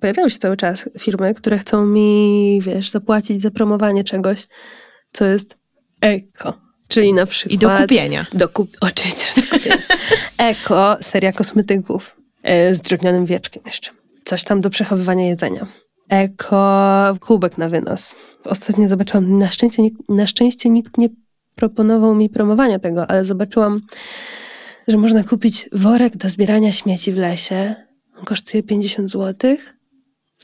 Pojawiają się cały czas firmy, które chcą mi, wiesz, zapłacić za promowanie czegoś, co jest eko, czyli na przykład... I do kupienia. Do kup- Oczywiście, że do kupienia. Eko, seria kosmetyków e, z drewnianym wieczkiem jeszcze. Coś tam do przechowywania jedzenia. Eko kubek na wynos. Ostatnio zobaczyłam, na szczęście, na szczęście nikt nie proponował mi promowania tego, ale zobaczyłam że można kupić worek do zbierania śmieci w lesie. On kosztuje pięćdziesiąt złotych,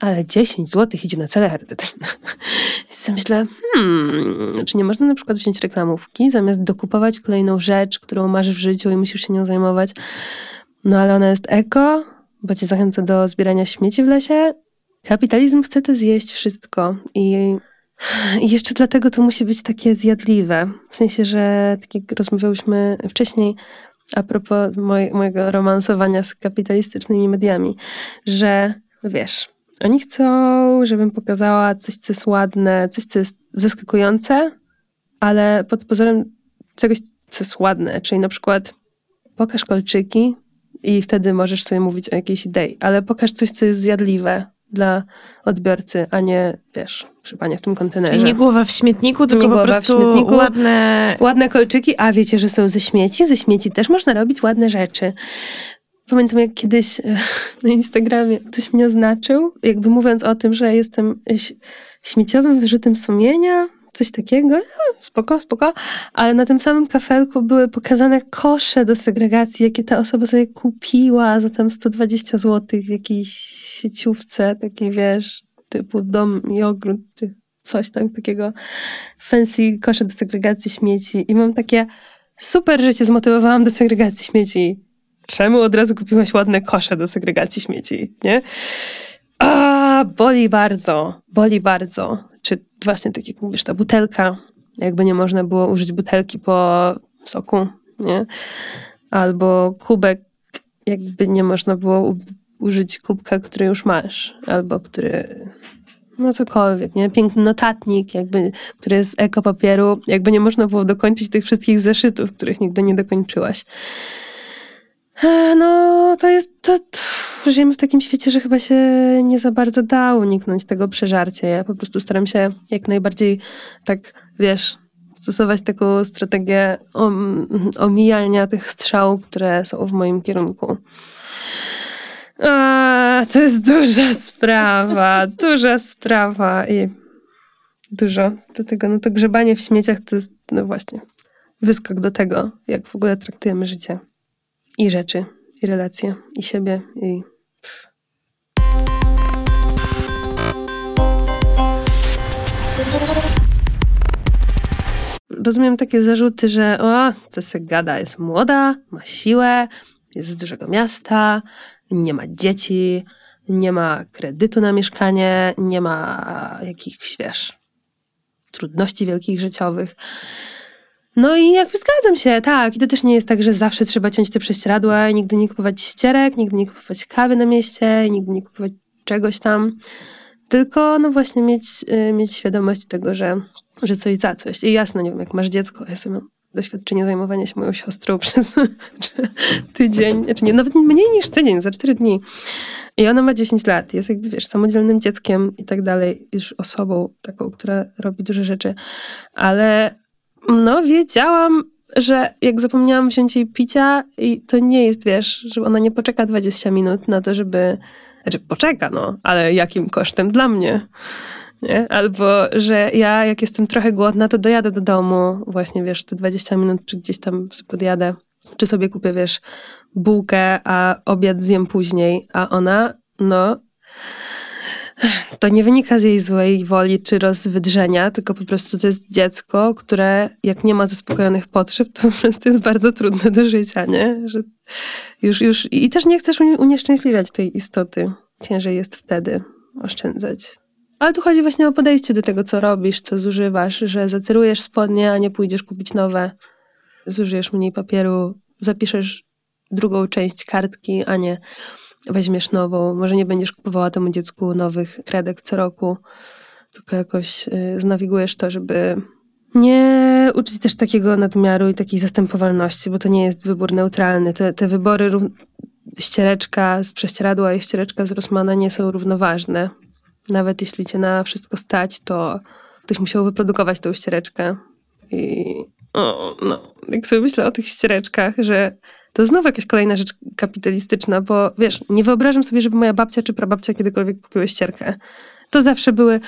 ale dziesięć złotych idzie na cele charytatywne. Więc myślę, hmm, czy nie można na przykład wziąć reklamówki, zamiast dokupować kolejną rzecz, którą masz w życiu i musisz się nią zajmować. No ale ona jest eko, bo cię zachęca do zbierania śmieci w lesie. Kapitalizm chce to zjeść wszystko i... I jeszcze dlatego to musi być takie zjadliwe. W sensie, że tak jak rozmawiałyśmy wcześniej a propos moj, mojego romansowania z kapitalistycznymi mediami, że wiesz, oni chcą, żebym pokazała coś, co jest ładne, coś, co jest zaskakujące, ale pod pozorem czegoś, co jest ładne. Czyli na przykład pokaż kolczyki i wtedy możesz sobie mówić o jakiejś idei, ale pokaż coś, co jest zjadliwe dla odbiorcy, a nie, wiesz, przypania w tym kontenerze. I nie głowa w śmietniku, tylko nie po prostu ładne... ładne kolczyki, a wiecie, że są ze śmieci. Ze śmieci też można robić ładne rzeczy. Pamiętam, jak kiedyś na Instagramie ktoś mnie oznaczył, jakby mówiąc o tym, że jestem śmieciowym wyrzutem sumienia, coś takiego, spoko, spoko, ale na tym samym kafelku były pokazane kosze do segregacji, jakie ta osoba sobie kupiła za tam sto dwadzieścia złotych w jakiejś sieciówce, takiej wiesz, typu dom i ogród, czy coś tam takiego, fancy kosze do segregacji śmieci i mam takie, super, że cię zmotywowałam do segregacji śmieci. Czemu od razu kupiłaś ładne kosze do segregacji śmieci, nie? A, boli bardzo, boli bardzo. Czy właśnie, tak jak mówisz, ta butelka, jakby nie można było użyć butelki po soku, nie? Albo kubek, jakby nie można było użyć kubka, który już masz, albo który, no cokolwiek, nie? Piękny notatnik, jakby, który jest z ekopapieru, jakby nie można było dokończyć tych wszystkich zeszytów, których nigdy nie dokończyłaś. No, to jest, to, to żyjemy w takim świecie, że chyba się nie za bardzo da uniknąć tego przeżarcia. Ja po prostu staram się jak najbardziej tak, wiesz, stosować taką strategię om, omijania tych strzał, które są w moim kierunku. A, to jest duża sprawa, duża sprawa i dużo do tego, no to grzebanie w śmieciach to jest, no właśnie, wyskok do tego, jak w ogóle traktujemy życie. I rzeczy, i relacje, i siebie, i... Pff. Rozumiem takie zarzuty, że o, co se gada, jest młoda, ma siłę, jest z dużego miasta, nie ma dzieci, nie ma kredytu na mieszkanie, nie ma jakichś, wiesz, trudności wielkich życiowych. No i jakby zgadzam się, tak. I to też nie jest tak, że zawsze trzeba ciąć te prześcieradła i nigdy nie kupować ścierek, nigdy nie kupować kawy na mieście, nigdy nie kupować czegoś tam. Tylko no właśnie mieć, mieć świadomość tego, że, że coś za coś. I jasne, nie wiem, jak masz dziecko, ja sobie mam doświadczenie zajmowania się moją siostrą przez tydzień, znaczy nie, nawet mniej niż tydzień, za cztery dni. I ona ma dziesięć lat, jest jakby, wiesz, samodzielnym dzieckiem i tak dalej, już osobą taką, która robi duże rzeczy. Ale... No, wiedziałam, że jak zapomniałam wziąć jej picia, i to nie jest, wiesz, że ona nie poczeka dwadzieścia minut na to, żeby... Znaczy, poczeka, no, ale jakim kosztem dla mnie, nie? Albo, że ja jak jestem trochę głodna, to dojadę do domu, właśnie, wiesz, te dwadzieścia minut, czy gdzieś tam podjadę, czy sobie kupię, wiesz, bułkę, a obiad zjem później, a ona, no... To nie wynika z jej złej woli czy rozwydrzenia, tylko po prostu to jest dziecko, które jak nie ma zaspokojonych potrzeb, to po prostu jest bardzo trudne do życia, nie? Że już, już... I też nie chcesz unieszczęśliwiać tej istoty. Ciężej jest wtedy oszczędzać. Ale tu chodzi właśnie o podejście do tego, co robisz, co zużywasz, że zacerujesz spodnie, a nie pójdziesz kupić nowe. Zużyjesz mniej papieru, zapiszesz drugą część kartki, a nie... Weźmiesz nową, może nie będziesz kupowała temu dziecku nowych kredek co roku, tylko jakoś znawigujesz to, żeby nie uczyć też takiego nadmiaru i takiej zastępowalności, bo to nie jest wybór neutralny. Te, te wybory ściereczka z prześcieradła i ściereczka z Rossmana nie są równoważne. Nawet jeśli cię na wszystko stać, to ktoś musiał wyprodukować tą ściereczkę. I o, no, jak sobie myślę o tych ściereczkach, że... To znowu jakaś kolejna rzecz kapitalistyczna, bo wiesz, nie wyobrażam sobie, żeby moja babcia czy prababcia kiedykolwiek kupiły ścierkę. To zawsze były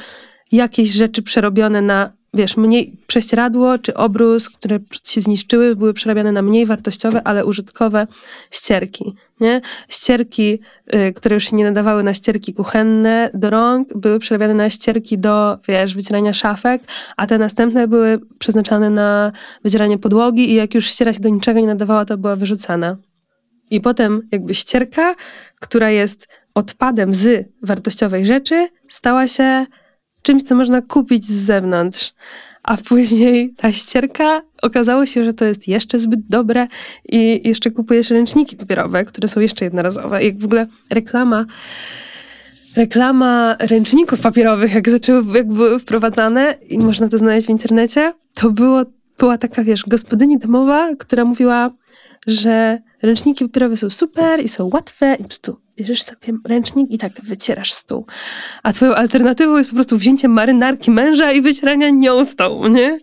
jakieś rzeczy przerobione na wiesz, mniej prześcieradło czy obrus, które się zniszczyły, były przerabiane na mniej wartościowe, ale użytkowe ścierki, nie? Ścierki, y, które już się nie nadawały na ścierki kuchenne do rąk, były przerabiane na ścierki do, wiesz, wycierania szafek, a te następne były przeznaczane na wycieranie podłogi i jak już ściera się do niczego nie nadawała, to była wyrzucana. I potem jakby ścierka, która jest odpadem z wartościowej rzeczy, stała się czymś, co można kupić z zewnątrz. A później ta ścierka, okazało się, że to jest jeszcze zbyt dobre i jeszcze kupujesz ręczniki papierowe, które są jeszcze jednorazowe. I w ogóle reklama, reklama ręczników papierowych, jak zaczęły, jak były wprowadzane i można to znaleźć w internecie, to było, była taka, wiesz, gospodyni domowa, która mówiła, że ręczniki papierowe są super i są łatwe i po prostu bierzesz sobie ręcznik i tak wycierasz stół. A twoją alternatywą jest po prostu wzięcie marynarki męża i wycierania nią stołu, nie?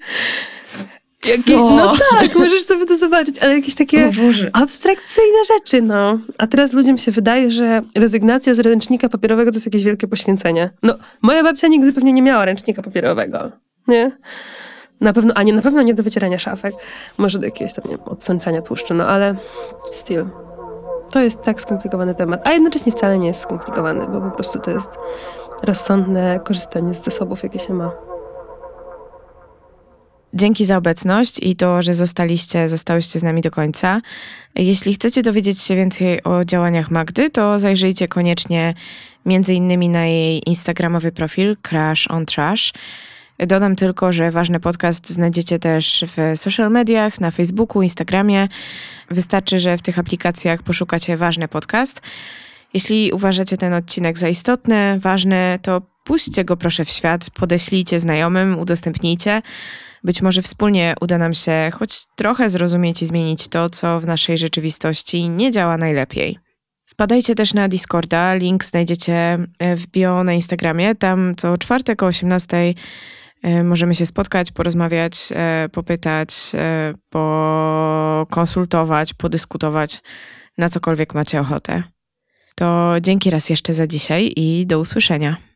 Jaki... No tak, możesz sobie to zobaczyć, ale jakieś takie abstrakcyjne rzeczy, no. A teraz ludziom się wydaje, że rezygnacja z ręcznika papierowego to jest jakieś wielkie poświęcenie. No, moja babcia nigdy pewnie nie miała ręcznika papierowego, nie? Na pewno, a nie, na pewno nie do wycierania szafek. Może do jakiegoś tam, nie wiem, odsączania tłuszczu, no ale still. To jest tak skomplikowany temat, a jednocześnie wcale nie jest skomplikowany, bo po prostu to jest rozsądne korzystanie z zasobów, jakie się ma. Dzięki za obecność i to, że zostaliście, zostałyście z nami do końca. Jeśli chcecie dowiedzieć się więcej o działaniach Magdy, to zajrzyjcie koniecznie między innymi na jej instagramowy profil Crash on Trash. Dodam tylko, że Ważny Podcast znajdziecie też w social mediach, na Facebooku, Instagramie. Wystarczy, że w tych aplikacjach poszukacie Ważny Podcast. Jeśli uważacie ten odcinek za istotny, ważny, to puśćcie go proszę w świat, podeślijcie znajomym, udostępnijcie. Być może wspólnie uda nam się choć trochę zrozumieć i zmienić to, co w naszej rzeczywistości nie działa najlepiej. Wpadajcie też na Discorda, link znajdziecie w bio na Instagramie. Tam co czwartek o osiemnastej możemy się spotkać, porozmawiać, popytać, pokonsultować, podyskutować na cokolwiek macie ochotę. To dzięki raz jeszcze za dzisiaj i do usłyszenia.